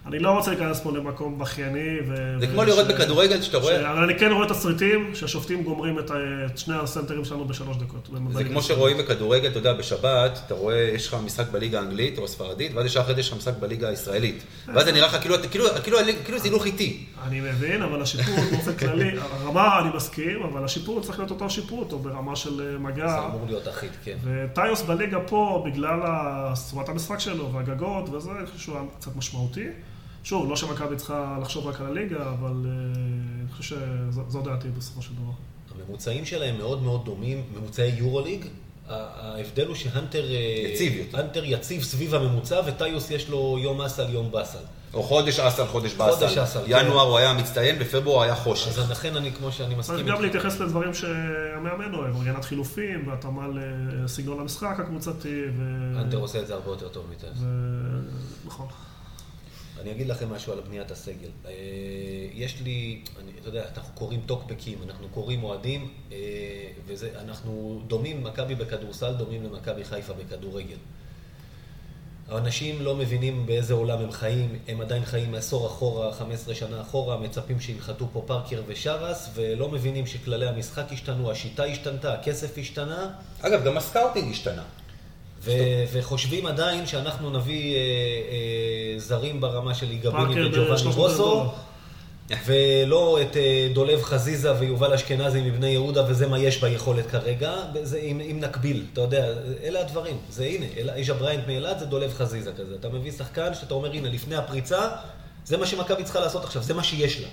אני לא רוצה להיכנס פה למקום בכייני. זה כמו לראות בכדורגל שאתה רואה. אבל אני כן רואה את הסרטים שהשופטים גומרים את שני הסנטרים שלנו בשלוש דקות. זה כמו שרואים בכדורגל, אתה יודע, בשבת, אתה רואה, יש לך משחק בליגה האנגלית או הספרדית, ואז יש אחרי זה יש לך משחק בליגה הישראלית. ואז זה נראה לך כאילו זה הילוך איתי. אני מבין, אבל השיפור באופן כללי, הרמה אני מסכים, אבל השיפור צריך להיות אותו שיפור, או ברמה של מגע. זה אמור להיות אחיד, כן. וטיוס בליגה פה, בגלל צורת המשחק שלו והגגות וזה, שהוא קצת משמעותי. שוב, לא שמכבי צריכה לחשוב רק על הליגה, אבל אני חושב שזו דעתי בסופו של דבר. הממוצעים שלהם מאוד מאוד דומים, ממוצעי יורוליג. ההבדל הוא שהאנטר יציב סביב הממוצע, וטיוס יש לו יום אסל, יום בסל. או חודש אסל, חודש באסל. ינואר הוא היה מצטיין, בפברואר היה חושך. אז לכן אני, כמו שאני מסכים... צריך גם להתייחס לדברים שהמאמן אוהב, אורגנת חילופים, והתאמה לסגנון המשחק הקבוצתי. אנטר עושה את זה הרבה יותר טוב מטיוס. נכון. אני אגיד לכם משהו על בניית הסגל. יש לי, אתה יודע, אנחנו קוראים טוקבקים, אנחנו קוראים מועדים, ואנחנו דומים, מכבי בכדורסל, דומים למכבי חיפה בכדורגל. האנשים לא מבינים באיזה עולם הם חיים, הם עדיין חיים עשור אחורה, 15 שנה אחורה, מצפים שינחתו פה פארקר ושרס, ולא מבינים שכללי המשחק השתנו, השיטה השתנתה, הכסף השתנה. אגב, גם הסקאוטינג השתנה. וחושבים עדיין שאנחנו נביא זרים ברמה של איגביני וג'ובני בוסו, ולא את דולב חזיזה ויובל אשכנזי מבני יהודה, וזה מה יש ביכולת כרגע, אם נקביל, אתה יודע, אלה הדברים, זה הנה, אליג'ה בריינט מאילת זה דולב חזיזה כזה, אתה מביא שחקן שאתה אומר, הנה, לפני הפריצה, זה מה שמכבי צריכה לעשות עכשיו, זה מה שיש לה,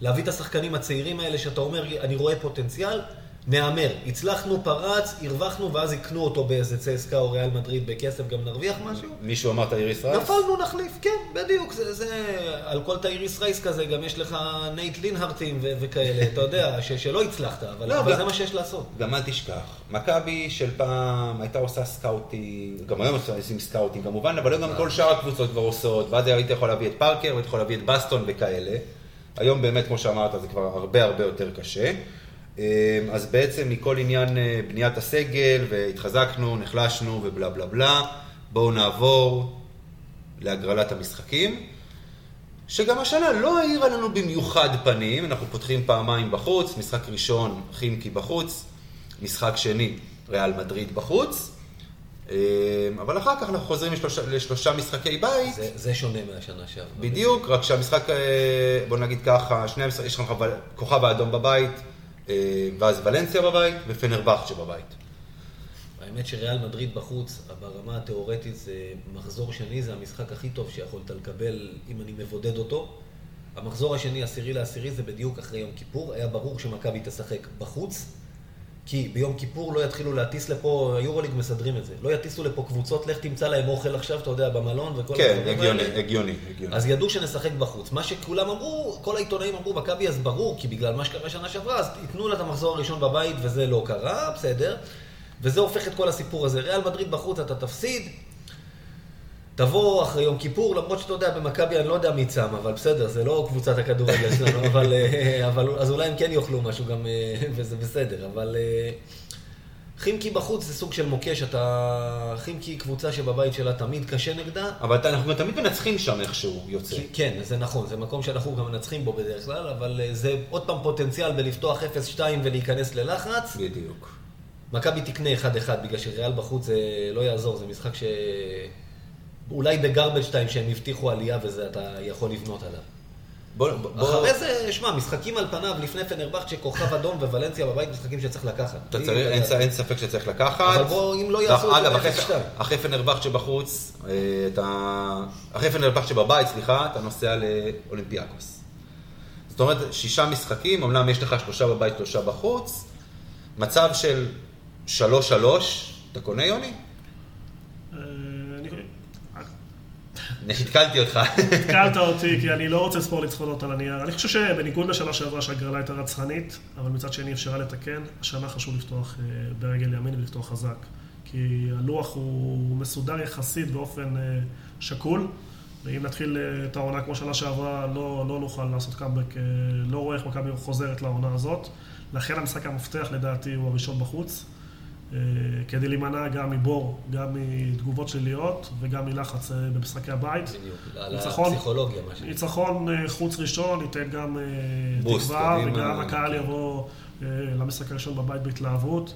להביא את השחקנים הצעירים האלה שאתה אומר, אני רואה פוטנציאל, נאמר, הצלחנו, פרץ, הרווחנו, ואז יקנו אותו באיזה צסקה או ריאל מדריד בכסף, גם נרוויח משהו. מישהו אמר תאיריס רייס? נפלנו, נחליף, כן, בדיוק. זה על כל תאיריס רייס כזה, גם יש לך נייט לינהרטים וכאלה, אתה יודע, שלא הצלחת, אבל זה מה שיש לעשות. גם אל תשכח, מכבי של פעם הייתה עושה סקאוטינג, גם היום עושים סקאוטינג כמובן, אבל גם כל שאר הקבוצות כבר עושות, ואז היית יכול להביא את פארקר, והיית יכול להביא את בסטון וכאלה. היום באמת, כמו שאמרת, זה כבר הרבה הרבה יותר קשה. אז בעצם מכל עניין בניית הסגל, והתחזקנו, נחלשנו ובלה בלה בלה, בואו נעבור להגרלת המשחקים, שגם השנה לא העירה לנו במיוחד פנים, אנחנו פותחים פעמיים בחוץ, משחק ראשון, חימקי בחוץ, משחק שני, ריאל מדריד בחוץ, אבל אחר כך אנחנו חוזרים לשלושה משחקי בית. זה שונה מהשנה שעברה. בדיוק, רק שהמשחק, בוא נגיד ככה, יש לך כוכב האדום בבית, ואז ולנסיה בבית, ופנרבחצ'ה בבית. האמת שריאל מדריד בחוץ, ברמה התיאורטית זה מחזור שני, זה המשחק הכי טוב שיכולת לקבל אם אני מבודד אותו. המחזור השני, 10/10, זה בדיוק אחרי יום כיפור. היה ברור שמכבי תשחק בחוץ, כי ביום כיפור לא יתחילו להטיס לפה, היורוליג מסדרים את זה, לא יטיסו לפה קבוצות, לך תמצא להם אוכל עכשיו, אתה יודע, במלון וכל הדברים האלה. כן, הגיוני. אז ידעו שנשחק בחוץ. מה שכולם אמרו, כל העיתונאים אמרו, מכבי אז ברור, כי בגלל מה שקרה שנה שעברה, אז יתנו לה את המחזור הראשון בבית, וזה לא קרה, בסדר? וזה הופך את כל הסיפור הזה. ריאל מדריד בחוץ, אתה תפסיד, תבוא אחרי יום כיפור, למרות שאתה יודע, במכבי אני לא יודע מי צם, אבל בסדר, זה לא קבוצת הכדורגל שלנו, אבל אז אולי הם כן יאכלו משהו גם, וזה בסדר, אבל חימקי בחוץ זה סוג של מוקש, אתה חימקי קבוצה שבבית שלה תמיד קשה נגדה. אבל אנחנו תמיד מנצחים שם איכשהו יוצא. כן, זה נכון, זה מקום שאנחנו גם מנצחים בו בדרך כלל, אבל זה עוד פעם פוטנציאל בלפתוח 0-2 ולהיכנס ללחץ. בדיוק. מכבי תקנה 1-1, בגלל שריאל בחוץ זה לא יעזור, זה משחק ש... אולי בגרבג' טיים שהם הבטיחו עלייה וזה אתה יכול לבנות עליו. אחרי זה, שמע, משחקים על פניו לפני פנרבחצ'ה, כוכב אדום וולנסיה בבית, משחקים שצריך לקחת. אין ספק שצריך לקחת. אבל בואו, אם לא יעשו את זה ב-1-2. אחרי פנרבחצ'ה בחוץ, אחרי פנרבחצ'ה בבית, סליחה, אתה נוסע לאולימפיאקוס. זאת אומרת, 6 משחקים, אמנם יש לך 3 בבית, 3 בחוץ. מצב של 3-3, אתה קונה יוני? נתקלתי אותך. נתקלת אותי, כי אני לא רוצה ספור לצחונות על הנייר. אני חושב שבניגוד לשנה שעברה שהגרלה הייתה רצחנית, אבל מצד שני אפשרה לתקן, השנה חשוב לפתוח ברגל ימין ולפתוח חזק. כי הלוח הוא מסודר יחסית באופן שקול, ואם נתחיל את העונה כמו שנה שעברה, לא נוכל לעשות קאמבק, לא רואה איך מכבי חוזרת לעונה הזאת. לכן המשחק המפתח לדעתי הוא הראשון בחוץ. כדי להימנע גם מבור, גם מתגובות שליליות וגם מלחץ במשחקי הבית. הפסיכולוגיה, מה שנקרא. ניצחון חוץ ראשון, ייתן גם תקווה וגם הקהל יבוא למשחק הראשון בבית בהתלהבות.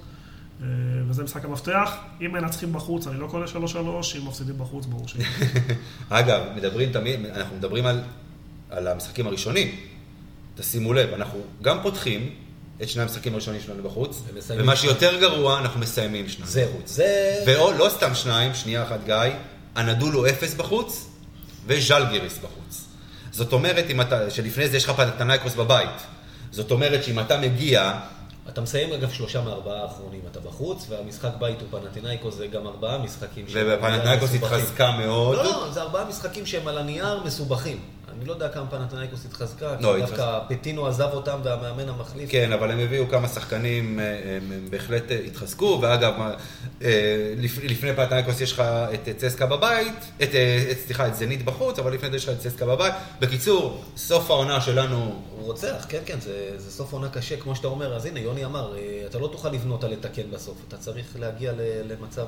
וזה משחק המפתח. אם מנצחים בחוץ, אני לא קונה 3-3, אם מפסידים בחוץ, ברור שלי. אגב, אנחנו מדברים על המשחקים הראשונים. תשימו לב, אנחנו גם פותחים, את שני המשחקים הראשונים שלנו בחוץ, ומה שיותר גרוע, אנחנו מסיימים שניים. זהו, זה... ולא סתם שניים, שנייה אחת גיא, אנדולו 0 בחוץ, וז'לגיריס בחוץ. זאת אומרת, שלפני זה יש לך פנתנייקוס בבית. זאת אומרת שאם אתה מגיע... אתה מסיים אגב 3 מ-4 האחרונים, אתה בחוץ, והמשחק בית הוא פנתנייקוס, זה גם 4 משחקים... ובפנתנייקוס התחזקה מאוד. לא, זה 4 משחקים שהם על הנייר מסובכים. אני לא יודע כמה פנתנייקוס התחזקה, כי דווקא פטינו עזב אותם והמאמן המחליף. כן, אבל הם הביאו כמה שחקנים, הם בהחלט התחזקו, ואגב, לפני פנתנייקוס יש לך את צסקה בבית, סליחה, את זנית בחוץ, אבל לפני זה יש לך את צסקה בבית. בקיצור, סוף העונה שלנו... הוא רוצח, כן, זה סוף עונה קשה, כמו שאתה אומר. אז הנה, יוני אמר, אתה לא תוכל לבנות על לתקן בסוף, אתה צריך להגיע למצב...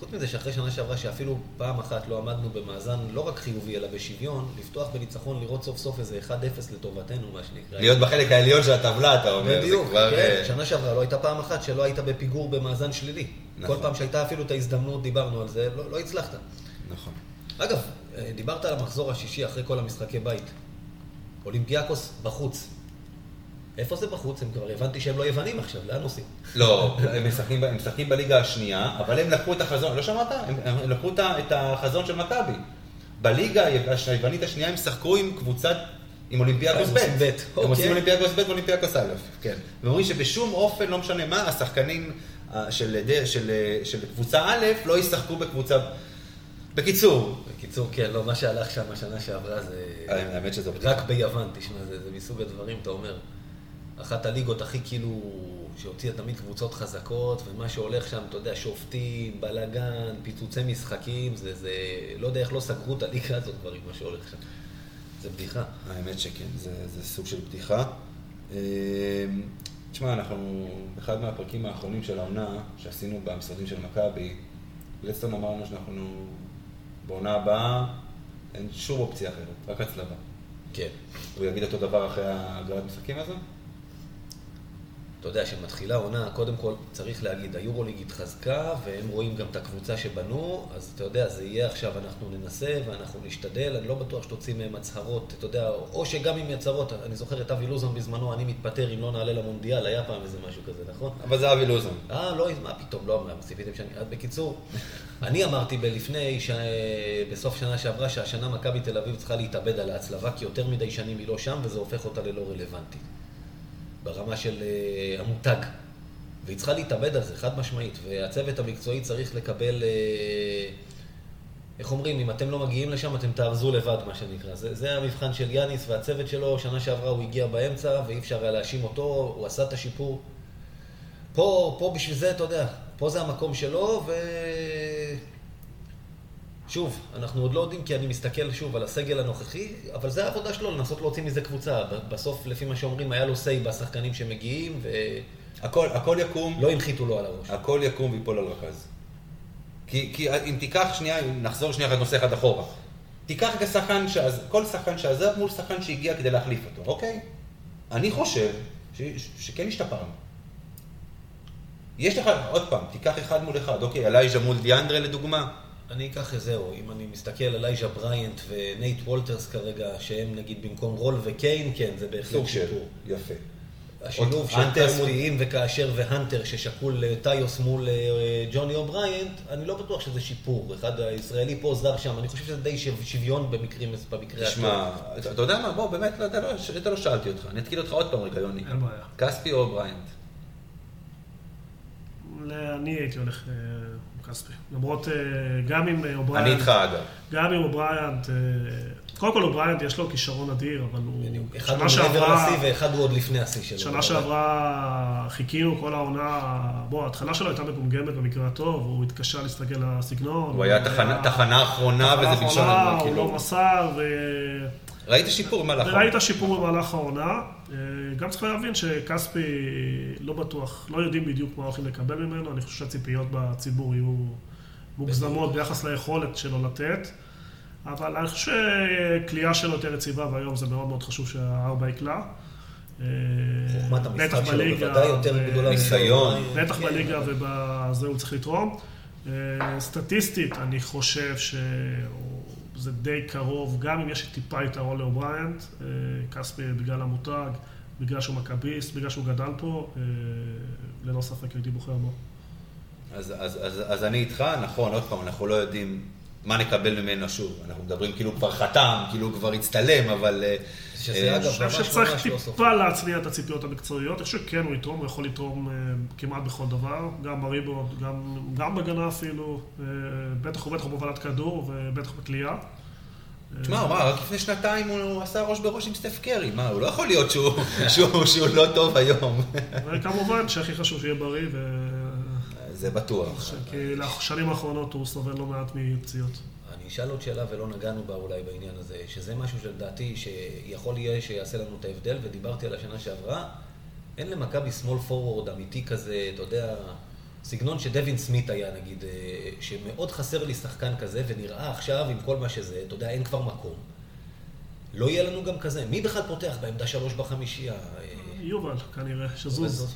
חוץ מזה שאחרי שנה שעברה שאפילו פעם אחת לא עמדנו במאזן לא רק חיובי אלא בשוויון, לפתוח בניצחון, לראות סוף סוף איזה 1-0 לטובתנו, מה שנקרא. להיות בחלק העליון של הטבלה, אתה אומר. בדיוק, כן. שנה שעברה לא הייתה פעם אחת שלא היית בפיגור במאזן שלילי. כל פעם שהייתה אפילו את ההזדמנות, דיברנו על זה, לא הצלחת. נכון. אגב, דיברת על המחזור השישי אחרי כל המשחקי בית. אולימפיאקוס בחוץ. איפה זה בחוץ? הם כבר הבנתי שהם לא יוונים עכשיו, לאן עושים? לא, הם משחקים בליגה השנייה, אבל הם לקחו את החזון, לא שמעת? הם לקחו את החזון של מכבי. בליגה היוונית השנייה הם שחקו עם קבוצת, עם אולימפיאקוס ב'. הם עושים אולימפיאקוס ב' ואולימפיאקוס א', כן. ואומרים שבשום אופן, לא משנה מה, השחקנים של קבוצה א' לא ישחקו בקבוצה... בקיצור, כן, לא, מה שהלך שם השנה שעברה זה... רק ביוון, תשמע, זה מסוג הדברים, אתה אומר. אחת הליגות הכי כאילו שהוציאה תמיד קבוצות חזקות, ומה שהולך שם, אתה יודע, שופטים, בלגן, פיצוצי משחקים, זה לא יודע איך לא סגרו את הליגה הזאת כבר עם מה שהולך שם. זה בדיחה. האמת שכן, זה סוג של בדיחה. תשמע, אנחנו באחד מהפרקים האחרונים של העונה שעשינו במשרדים של מכבי, לצטון אמרנו שאנחנו בעונה הבאה, אין שום אופציה אחרת, רק הצלבה. כן. הוא יגיד אותו דבר אחרי הגרלת משחקים הזה? אתה יודע, שמתחילה עונה, קודם כל צריך להגיד, היורוליג התחזקה, והם רואים גם את הקבוצה שבנו, אז אתה יודע, זה יהיה עכשיו, אנחנו ננסה ואנחנו נשתדל, אני לא בטוח שתוציא מהם הצהרות, אתה יודע, או שגם עם הצהרות, אני זוכר את אבי לוזון בזמנו, אני מתפטר אם לא נעלה למונדיאל, היה פעם איזה משהו כזה, נכון? אבל זה אבי לוזון. לא, מה פתאום, לא, סיפיתם שאני, בקיצור, אני אמרתי בסוף שנה שעברה, שהשנה מכבי תל אביב צריכה להתאבד על ההצלבה, כי יותר מדי שנים היא לא שם, וזה הופך אותה ללא רלוונטית. ברמה של המותג, והיא צריכה להתאבד על זה, חד משמעית, והצוות המקצועי צריך לקבל, איך אומרים, אם אתם לא מגיעים לשם, אתם תארזו לבד, מה שנקרא. זה המבחן של יאניס והצוות שלו, שנה שעברה הוא הגיע באמצע, ואי אפשר היה להאשים אותו, הוא עשה את השיפור. פה בשביל זה, אתה יודע, פה זה המקום שלו, שוב, אנחנו עוד לא יודעים, כי אני מסתכל שוב על הסגל הנוכחי, אבל זה העבודה שלו, לנסות להוציא מזה קבוצה. בסוף, לפי מה שאומרים, היה לו סי בשחקנים שמגיעים, הכל יקום. לא המחיתו לו על הראש. הכל יקום ויפול על רכז. כי אם תיקח שנייה, אם נחזור שנייה אחת נושא אחד אחורה, תיקח כל שחקן שעזב מול שחקן שהגיע כדי להחליף אותו, אוקיי? אני חושב שכן השתפרנו. יש לך, עוד פעם, תיקח אחד מול אחד, אוקיי, אלייז'ה מול דיאנדרה לדוגמה. אני אקח זהו, אם אני מסתכל על אלייז'ה בריינט ונייט וולטרס כרגע, שהם נגיד במקום רול וקיין, כן, זה בהחלט שיפור. יפה. השילוב של קספיים וכאשר והנטר ששקול טיוס מול ג'וני אובריינט, אני לא בטוח שזה שיפור. אחד הישראלי פה זר שם, אני חושב שזה די שוויון במקרה הטוב. תשמע, אתה יודע מה, בוא, באמת, אתה לא שאלתי אותך, אני אתקיל אותך עוד פעם רגע, יוני. אין בעיה. קספי או בריינט? אני הייתי הולך... קספי. למרות, גם עם אובריינט... אני איתך, אגב. גם עם אובריינט... קודם כל, אובריינט יש לו כישרון אדיר, אבל הוא... אחד הוא מעבר לסי ואחד הוא עוד לפני הסי שלו. שנה שעברה חיכינו כל העונה... בוא, ההתחלה שלו הייתה מגומגמת במקרה הטוב, הוא התקשה להסתכל לסגנון. הוא היה תחנה אחרונה וזה בלשון עד מהקילו. הוא לא מסר ו... ראית שיפור במהלך העונה. ראית שיפור במהלך העונה. גם צריך להבין שקספי לא בטוח, לא יודעים בדיוק מה הולכים לקבל ממנו. אני חושב שהציפיות בציבור יהיו מוגזמות ביחס ליכולת שלו לתת. אבל אני חושב שקליעה שלו יותר יציבה, והיום זה מאוד מאוד חשוב שהארבע יקלה. חוכמת המשחק שלו בוודאי יותר גדולה. ניסיון. בטח בליגה ובזה הוא צריך לתרום. סטטיסטית אני חושב זה די קרוב, גם אם יש טיפה יתרון לאובריינט, קספי בגלל המותג, בגלל שהוא מקביסט, בגלל שהוא גדל פה, ללא ספק הייתי בוחר בו. אז אני איתך, נכון, עוד פעם, אנחנו לא יודעים מה נקבל ממנו שוב. אנחנו מדברים כאילו כבר חתם, כאילו כבר הצטלם, אבל... שזה אגב, ממש שצריך טיפה להצניע את הציפיות המקצועיות, איך שכן הוא יתרום, הוא יכול לתרום כמעט בכל דבר, גם בריבון, גם בגנה אפילו, בטח ובטח בבלת כדור ובטח בקליעה. תשמע, מה, רק לפני שנתיים הוא עשה ראש בראש עם סטף קרי, מה, הוא לא יכול להיות שהוא לא טוב היום. וכמובן שהכי חשוב שיהיה בריא זה בטוח. כי לשנים האחרונות הוא סובל לא מעט מפציעות. אני אשאל עוד שאלה ולא נגענו בה אולי בעניין הזה, שזה משהו שלדעתי שיכול יהיה שיעשה לנו את ההבדל, ודיברתי על השנה שעברה, אין למכבי סמול פורוורד אמיתי כזה, אתה יודע, סגנון שדווין סמית היה נגיד, שמאוד חסר לי שחקן כזה, ונראה עכשיו עם כל מה שזה, אתה יודע, אין כבר מקום. לא יהיה לנו גם כזה. מי בכלל פותח בעמדה 3 בחמישייה? יובל, כנראה, שזוז.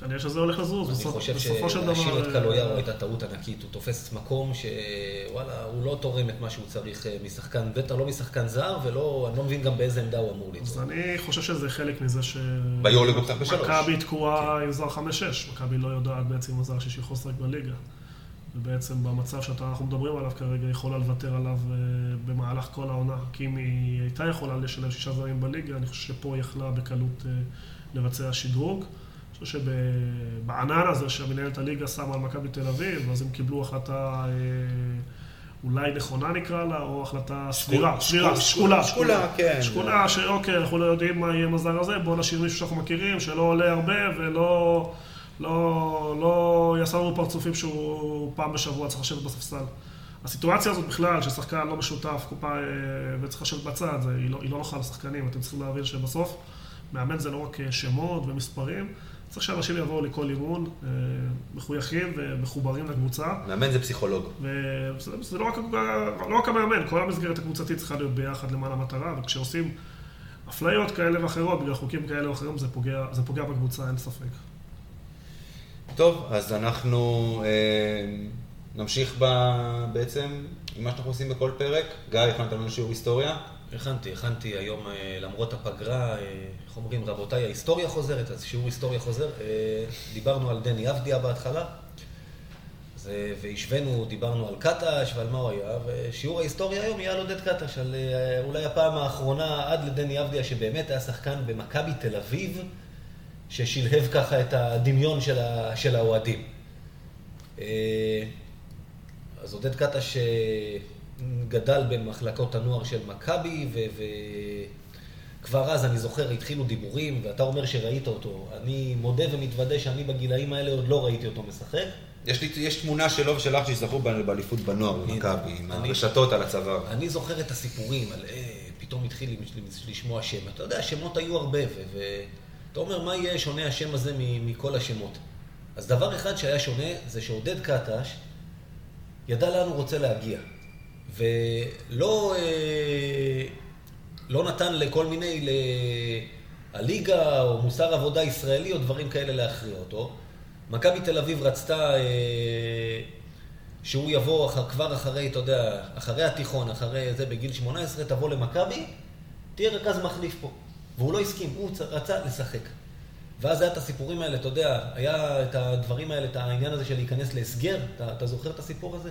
כנראה שזה הולך לזוז, בסופו של דבר... אני חושב שהשאיר את קלויה רואה את הטעות ענקית, הוא תופס מקום שוואלה, הוא לא תורם את מה שהוא צריך משחקן, בטח לא משחקן זר, ולא, אני לא מבין גם באיזה עמדה הוא אמור לתרום. אז אני חושב שזה חלק מזה ש... ביורליג הוא פתח בשלוש. מכבי תקועה עם זר 5-6, מכבי לא יודעת בעצם אם הזר שיש יכול לשחק בליגה. ובעצם במצב שאנחנו מדברים עליו כרגע, יכולה לוותר עליו במהלך כל העונה, כי אם היא הייתה יכולה לשלב 6 זרים בליגה, אני חושב שפה היא יכלה בקלות לבצע שדרוג. אני חושב שבענן הזה שהמנהלת הליגה שמה על מכבי תל אביב, אז הם קיבלו החלטה אולי נכונה נקרא לה, או החלטה סבירה, שקולה, כן. שקולה שאוקיי, אנחנו לא יודעים מה יהיה מזר הזה, בואו נשאיר מישהו שאנחנו מכירים, שלא עולה הרבה ולא יעשה לנו פרצופים שהוא פעם בשבוע צריך לשבת בספסל. הסיטואציה הזאת בכלל, ששחקן לא משותף קופה וצריך לשבת בצד, היא לא נוחה לשחקנים, אתם צריכים להבין שבסוף, מאמן זה לא רק שמות ומספרים, צריך שהאנשים יבואו לכל אימון, מחויכים ומחוברים לקבוצה. מאמן זה פסיכולוג. זה לא רק המאמן, כל המסגרת הקבוצתית צריכה להיות ביחד למען המטרה, וכשעושים אפליות כאלה ואחרות, בגלל חוקים כאלה ואחרים, זה פוגע בקבוצה, אין ספק. טוב, אז אנחנו נמשיך בעצם עם מה שאנחנו עושים בכל פרק. גיא, הכנת לנו שיעור היסטוריה? הכנתי היום, למרות הפגרה, איך אומרים, רבותיי, ההיסטוריה חוזרת, אז שיעור היסטוריה חוזר. דיברנו על דני אבדיה בהתחלה, והשווינו, דיברנו על קטש ועל מה הוא היה, ושיעור ההיסטוריה היום יהיה על עודד קטש, על אולי הפעם האחרונה עד לדני אבדיה, שבאמת היה שחקן במכבי תל אביב, ששילהב ככה את הדמיון של האוהדים. אז עודד קטש גדל במחלקות הנוער של מכבי, וכבר אז אני זוכר, התחילו דיבורים, ואתה אומר שראית אותו. אני מודה ומתוודא שאני בגילאים האלה עוד לא ראיתי אותו משחק. יש תמונה שלו ושלך שזכו באליפות בנוער במכבי, עם הרשתות על הצוואר. אני זוכר את הסיפורים, פתאום התחיל לשמוע שם. אתה יודע, השמות היו הרבה, ואתה אומר, מה יהיה שונה השם הזה מכל השמות? אז דבר אחד שהיה שונה, זה שעודד קטש ידע לאן הוא רוצה להגיע. ולא נתן לכל מיני, הליגה או מוסר עבודה ישראלי או דברים כאלה להכריע אותו. מכבי תל אביב רצתה שהוא יבוא כבר אחרי, אתה יודע, אחרי התיכון, אחרי זה בגיל 18, תבוא למכבי, תהיה רכז מחליף פה. והוא לא הסכים, הוא רצה לשחק. ואז היה את הסיפורים האלה, אתה יודע, היה את הדברים האלה, את העניין הזה של להיכנס להסגר, אתה זוכר את הסיפור הזה?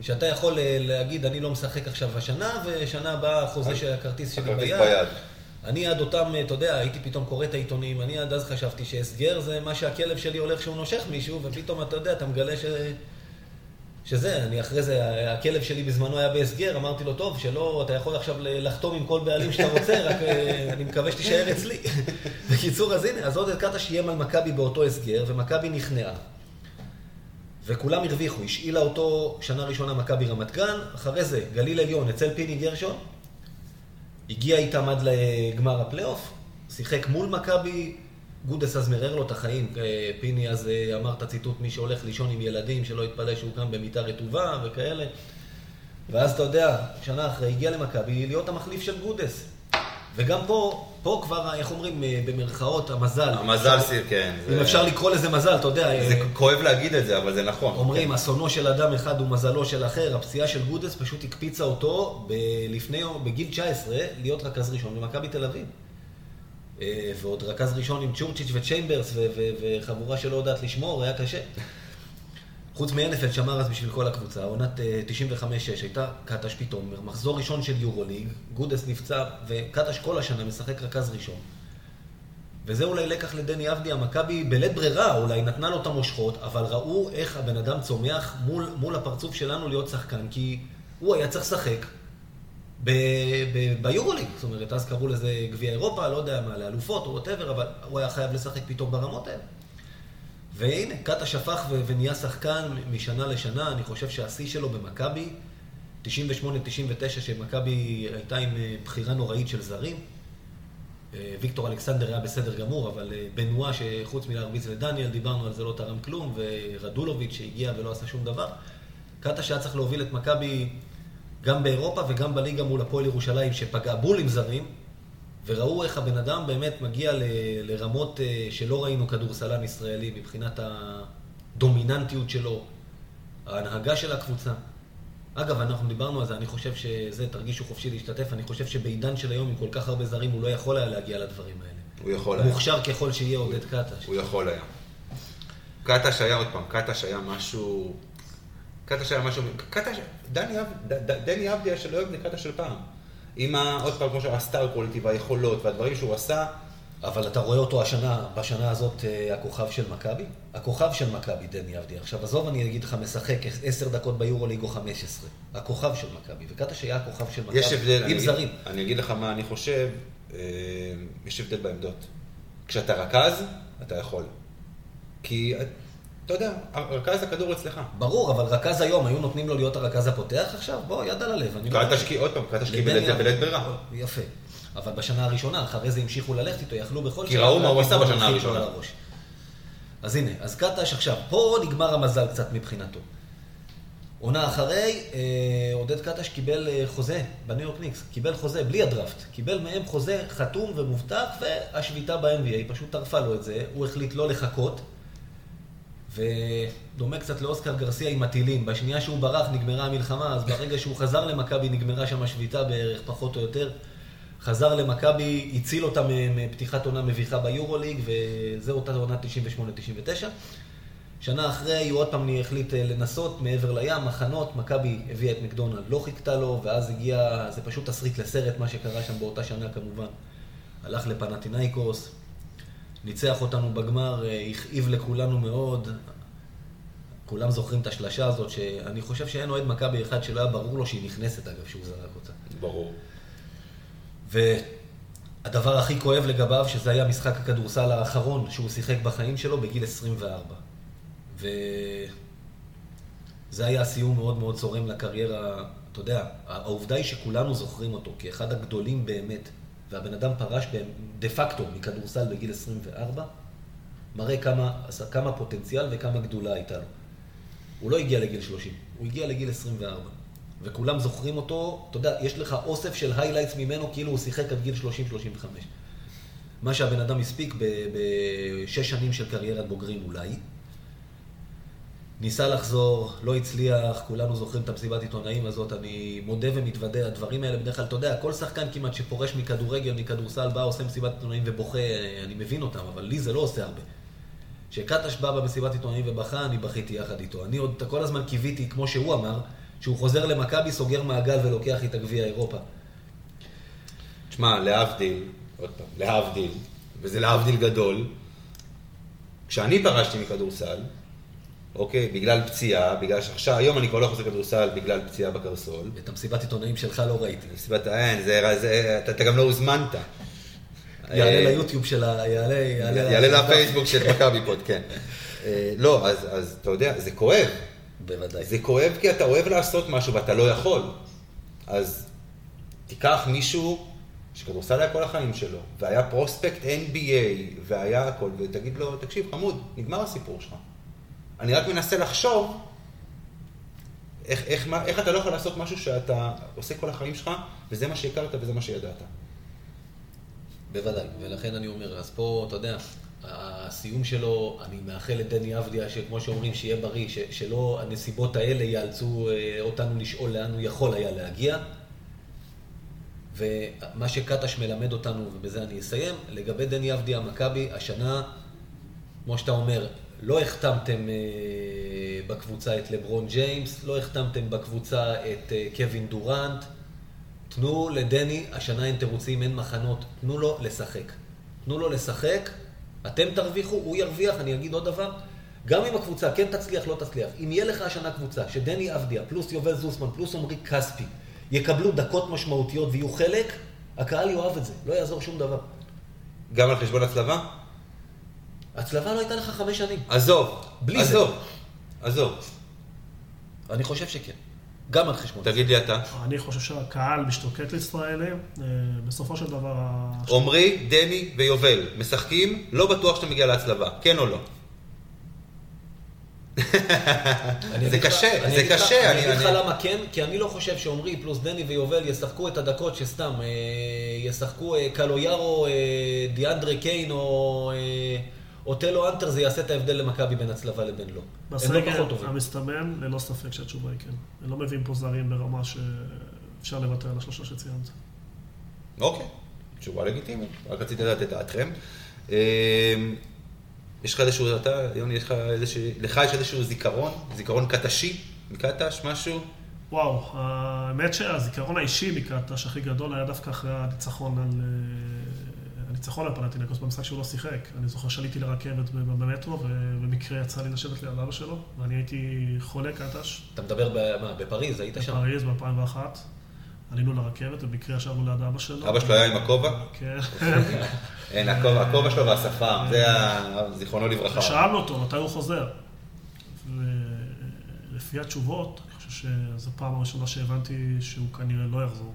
שאתה יכול להגיד, אני לא משחק עכשיו השנה, ושנה הבאה החוזה של הכרטיס שלי ביד. אני עד אותם, אתה יודע, הייתי פתאום קורא את העיתונים, אני עד אז חשבתי שהסגר זה מה שהכלב שלי הולך שהוא נושך מישהו, ופתאום אתה יודע, אתה מגלה שזה, אני אחרי זה, הכלב שלי בזמנו היה בהסגר, אמרתי לו, טוב, שלא, אתה יכול עכשיו לחתום עם כל בעלים שאתה רוצה, רק אני מקווה שתישאר אצלי. בקיצור, אז הנה, אז עוד קטש שיים על מכבי באותו הסגר, ומכבי נכנעה. וכולם הרוויחו, השאילה אותו שנה ראשונה מכבי רמת גן, אחרי זה גליל עליון אצל פיני גרשון, הגיע איתם עד לגמר הפלייאוף, שיחק מול מכבי, גודס אז מרר לו את החיים, פיני אז אמר את הציטוט, מי שהולך לישון עם ילדים, שלא יתפלא שהוא קם במיטה רטובה וכאלה, ואז אתה יודע, שנה אחרי הגיע למכבי להיות המחליף של גודס, וגם פה כבר, איך אומרים, במרכאות, המזל. המזל סיר, כן. אם זה... אפשר לקרוא לזה מזל, אתה יודע. זה כואב להגיד את זה, אבל זה נכון. אומרים, כן. אסונו של אדם אחד הוא מזלו של אחר. הפציעה של גודס פשוט הקפיצה אותו בגיל 19 להיות רכז ראשון במכבי תל אביב. ועוד רכז ראשון עם צ'ורצ'יץ' וצ'יימברס וחבורה שלא יודעת לשמור, היה קשה. חוץ מאנפלד שמר אז בשביל כל הקבוצה, עונת 95-6, הייתה קטש פתאום, מחזור ראשון של יורוליג, גודס נפצע, וקטש כל השנה משחק רכז ראשון. וזה אולי לקח לדני אבדיה, המכבי בלית ברירה, אולי נתנה לו את המושכות, אבל ראו איך הבן אדם צומח מול הפרצוף שלנו להיות שחקן, כי הוא היה צריך לשחק ביורוליג. זאת אומרת, אז קראו לזה גביע אירופה, לא יודע מה, לאלופות או whatever, אבל הוא היה חייב לשחק פתאום ברמות האלה. והנה, קטש הפך ונהיה שחקן משנה לשנה, אני חושב שהשיא שלו במכבי, 98-99, שמכבי הייתה עם בחירה נוראית של זרים. ויקטור אלכסנדר היה בסדר גמור, אבל בנועה שחוץ מלהרביץ לדניאל, דיברנו על זה לא תרם כלום, ורדולוביץ' שהגיע ולא עשה שום דבר. קטש היה צריך להוביל את מכבי גם באירופה וגם בליגה מול הפועל ירושלים, שפגע בול עם זרים, וראו איך הבן אדם באמת מגיע לרמות שלא ראינו כדורסלן ישראלי מבחינת הדומיננטיות שלו, ההנהגה של הקבוצה. אגב, אנחנו דיברנו על זה, אני חושב שזה, תרגישו חופשי להשתתף, אני חושב שבעידן של היום עם כל כך הרבה זרים הוא לא יכול היה להגיע לדברים האלה. הוא יכול היה. מוכשר ככל שיהיה עודד קטש. הוא יכול היה. קטש היה עוד פעם, קטש היה משהו... קטש היה משהו... קטש... דני אבדיה שלא אוהב לקטש של פעם. עם עוד פעם כמו שהסטאר קולטי והיכולות והדברים שהוא עשה. אבל אתה רואה אותו השנה, בשנה הזאת הכוכב של מכבי? הכוכב של מכבי, דני אבדיה. עכשיו עזוב, אני אגיד לך, משחק 10 דקות ביורוליג או 15. הכוכב של מכבי, וקטש היה הכוכב של מכבי. יש הבדל, אני אגיד לך מה אני חושב, יש הבדל בעמדות. כשאתה רכז, אתה יכול. כי אתה יודע, רכז הכדור אצלך. ברור, אבל רכז היום, היו נותנים לו להיות הרכז הפותח עכשיו? בוא, יד על הלב. קטש עוד פעם, קטש בלית ברירה. יפה. אבל בשנה הראשונה, אחרי זה המשיכו ללכת איתו, יאכלו בכל שנה. כי ראו מה הוא עשה בשנה הראשונה. אז הנה, אז קטש עכשיו, פה נגמר המזל קצת מבחינתו. עונה אחרי, עודד קטש קיבל חוזה בניו יורק ניקס, קיבל חוזה בלי הדרפט, קיבל מהם חוזה חתום ומובטח, והשביתה ב-NBA פשוט טרפה לו את זה, הוא החליט לא לחכות, ודומה קצת לאוסקר גרסיה עם הטילים, בשנייה שהוא ברח נגמרה המלחמה, אז ברגע שהוא חזר למכבי נגמרה שם השביתה בערך פחות או יותר, חזר למכבי, הציל אותה מפתיחת עונה מביכה ביורוליג, וזה אותה עונה 98-99. שנה אחרי, הוא עוד פעם החליט לנסות מעבר לים, מחנות, מכבי הביאה את מקדונלד, לא חיכתה לו, ואז הגיע, זה פשוט תסריט לסרט מה שקרה שם באותה שנה כמובן. הלך לפנתינייקוס, ניצח אותנו בגמר, הכאיב לכולנו מאוד. כולם זוכרים את השלשה הזאת, שאני חושב שאין אוהד מכבי אחד שלא היה ברור לו שהיא נכנסת אגב, שהוא זרק אותה. ברור. והדבר הכי כואב לגביו, שזה היה משחק הכדורסל האחרון שהוא שיחק בחיים שלו בגיל 24. וזה היה סיום מאוד מאוד צורם לקריירה, אתה יודע, העובדה היא שכולנו זוכרים אותו כאחד הגדולים באמת, והבן אדם פרש דה פקטו מכדורסל בגיל 24, מראה כמה פוטנציאל וכמה גדולה הייתה לו. הוא לא הגיע לגיל 30, הוא הגיע לגיל 24, וכולם זוכרים אותו, אתה יודע, יש לך אוסף של היילייטס ממנו כאילו הוא שיחק עד גיל 30-35. מה שהבן אדם הספיק בשש שנים של קריירת בוגרים אולי, ניסה לחזור, לא הצליח, כולנו זוכרים את המסיבת עיתונאים הזאת, אני מודה ומתוודה, הדברים האלה בדרך כלל, אתה יודע, כל שחקן כמעט שפורש מכדורגל, מכדורסל, בא, עושה מסיבת עיתונאים ובוכה, אני מבין אותם, אבל לי זה לא עושה הרבה. כשקטש בא במסיבת עיתונאים ובכה, אני בכיתי יחד איתו. אני עוד כל הזמן קיוויתי, כמו שהוא אמר, שהוא חוזר למכבי, סוגר מעגל ולוקח את הגביע אירופה. תשמע, להבדיל, עוד פעם, להבדיל, וזה להבדיל גדול, כשאני פרשתי מכדורסל, אוקיי, בגלל פציעה, בגלל שעכשיו, היום אני כבר לא חוזר כדורסל בגלל פציעה בקרסול. את המסיבת עיתונאים שלך לא ראיתי. מסיבת אין, אתה גם לא הוזמנת. יעלה ליוטיוב שלה, יעלה לפייסבוק של מכבי פוד, כן. לא, אז אתה יודע, זה כואב. בוודאי. זה כואב כי אתה אוהב לעשות משהו ואתה לא יכול. אז תיקח מישהו שכדורסל היה כל החיים שלו, והיה פרוספקט NBA, והיה הכל, ותגיד לו, תקשיב, חמוד, נגמר הסיפור שלך. אני רק מנסה לחשוב איך אתה לא יכול לעשות משהו שאתה עושה כל החיים שלך, וזה מה שהכרת וזה מה שידעת. בוודאי, ולכן אני אומר, אז פה, אתה יודע, הסיום שלו, אני מאחל לדני עבדיה, שכמו שאומרים, שיהיה בריא, שלא הנסיבות האלה יאלצו אותנו לשאול לאן הוא יכול היה להגיע. ומה שקטש מלמד אותנו, ובזה אני אסיים, לגבי דני עבדיה מכבי, השנה, כמו שאתה אומר, לא החתמתם בקבוצה את לברון ג'יימס, לא החתמתם בקבוצה את קווין דורנט. תנו לדני, השנה אין תירוצים, אין מחנות, תנו לו לשחק. תנו לו לשחק, אתם תרוויחו, הוא ירוויח, אני אגיד עוד דבר. גם אם הקבוצה כן תצליח, לא תצליח. אם יהיה לך השנה קבוצה שדני עבדיה, פלוס יובל זוסמן, פלוס אומרי קספי, יקבלו דקות משמעותיות ויהיו חלק, הקהל יאהב את זה, לא יעזור שום דבר. גם על חשבון הצלבה? הצלבה לא הייתה לך 5 שנים. עזוב, בלי זה. עזוב. אני חושב שכן. גם על חשבון. תגיד לי אתה. אני חושב שהקהל משתוקק לישראלים. בסופו של דבר... עומרי, דני ויובל משחקים, לא בטוח שאתה מגיע להצלבה. כן או לא? זה קשה, זה קשה. אני אגיד לך למה כן, כי אני לא חושב שעומרי פלוס דני ויובל ישחקו את הדקות שסתם ישחקו קלויארו, דיאנדרי קיין או טלו אנטר, זה יעשה את ההבדל למכבי בין הצלבה לבין לא. בסגל המסתמן, ללא ספק שהתשובה היא כן. הם לא מביאים פה זרים ברמה שאפשר לוותר על השלושה שציינת. אוקיי, תשובה לגיטימית. רק רציתי לדעת את דעתכם. יש לך איזשהו, אתה, יוני, יש לך איזשהו, לך יש איזשהו זיכרון, זיכרון קטשי, מקטש, משהו? וואו, האמת שהזיכרון האישי מקטש הכי גדול היה דווקא אחרי הניצחון על פנתינייקוס במשחק שהוא לא שיחק. אני זוכר שעליתי לרכבת במטרו, ובמקרה יצא לי לשבת ליד אבא שלו, ואני הייתי חולה קטש. אתה מדבר בפריז, היית שם? בפריז, ב-2001. עלינו לרכבת, ובמקרה ישבנו ליד אבא שלו. אבא שלו היה עם הכובע? כן. אין, הכובע שלו והשפם, זה זיכרונו לברכה. שאלנו אותו, מתי הוא חוזר? ולפי התשובות, אני חושב שזו פעם הראשונה שהבנתי שהוא כנראה לא יחזור.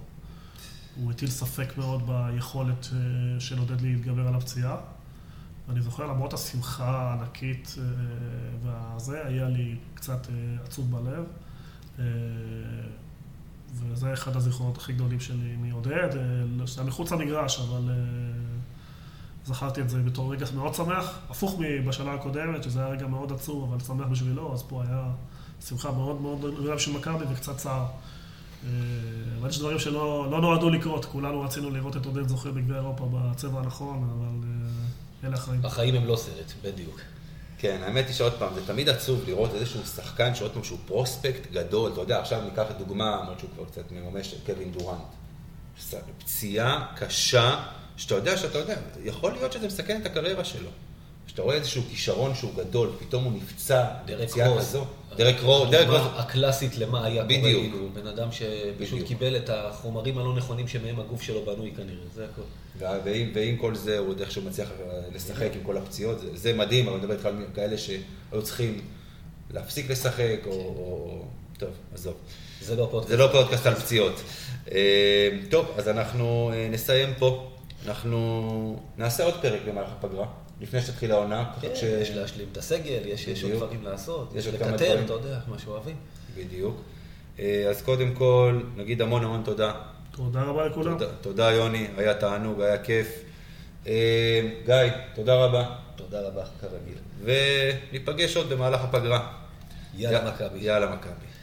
הוא הטיל ספק מאוד ביכולת של עודד להתגבר על הפציעה. ואני זוכר, למרות השמחה הענקית והזה, היה לי קצת עצוב בלב. וזה אחד הזיכרונות הכי גדולים שלי מעודד, שהיה מחוץ המגרש, אבל זכרתי את זה בתור רגע מאוד שמח, הפוך מבשנה הקודמת, שזה היה רגע מאוד עצוב, אבל שמח בשבילו, אז פה היה שמחה מאוד מאוד גדולה של מכבי וקצת צער. אבל יש דברים שלא נועדו לקרות, כולנו רצינו לראות את עודד זוכה בגביע אירופה בצבע הנכון, אבל אלה החיים. החיים הם לא סרט, בדיוק. כן, האמת היא שעוד פעם, זה תמיד עצוב לראות איזשהו שחקן שעוד פעם שהוא פרוספקט גדול, אתה יודע, עכשיו ניקח את דוגמה, אמרת שהוא כבר קצת מממש של קווין דורנט. פציעה קשה, שאתה יודע, יכול להיות שזה מסכן את הקריירה שלו. שאתה רואה איזשהו כישרון שהוא גדול, פתאום הוא נפצע בפציעה כזו. דרק רוז. הקלאסית למה היה קורה, כאילו, בן אדם שפשוט קיבל את החומרים הלא נכונים שמהם הגוף שלו בנוי כנראה, זה הכל. ועם כל זה הוא דרך שהוא מצליח לשחק עם כל הפציעות, זה מדהים, אבל אני מדבר איתך על כאלה שהיו צריכים להפסיק לשחק, או... טוב, עזוב. זה לא פודקאסט על פציעות. טוב, אז אנחנו נסיים פה. אנחנו נעשה עוד פרק במהלך הפגרה. לפני שתתחיל העונה, ככה יש להשלים את הסגל, יש עוד דברים לעשות, יש לקטר, אתה יודע, מה שאוהבים. בדיוק. אז קודם כל, נגיד המון תודה. תודה רבה לכולם. תודה יוני, היה תענוג, היה כיף. גיא, תודה רבה. תודה רבה, כרגיל. וניפגש עוד במהלך הפגרה. יאללה מכבי.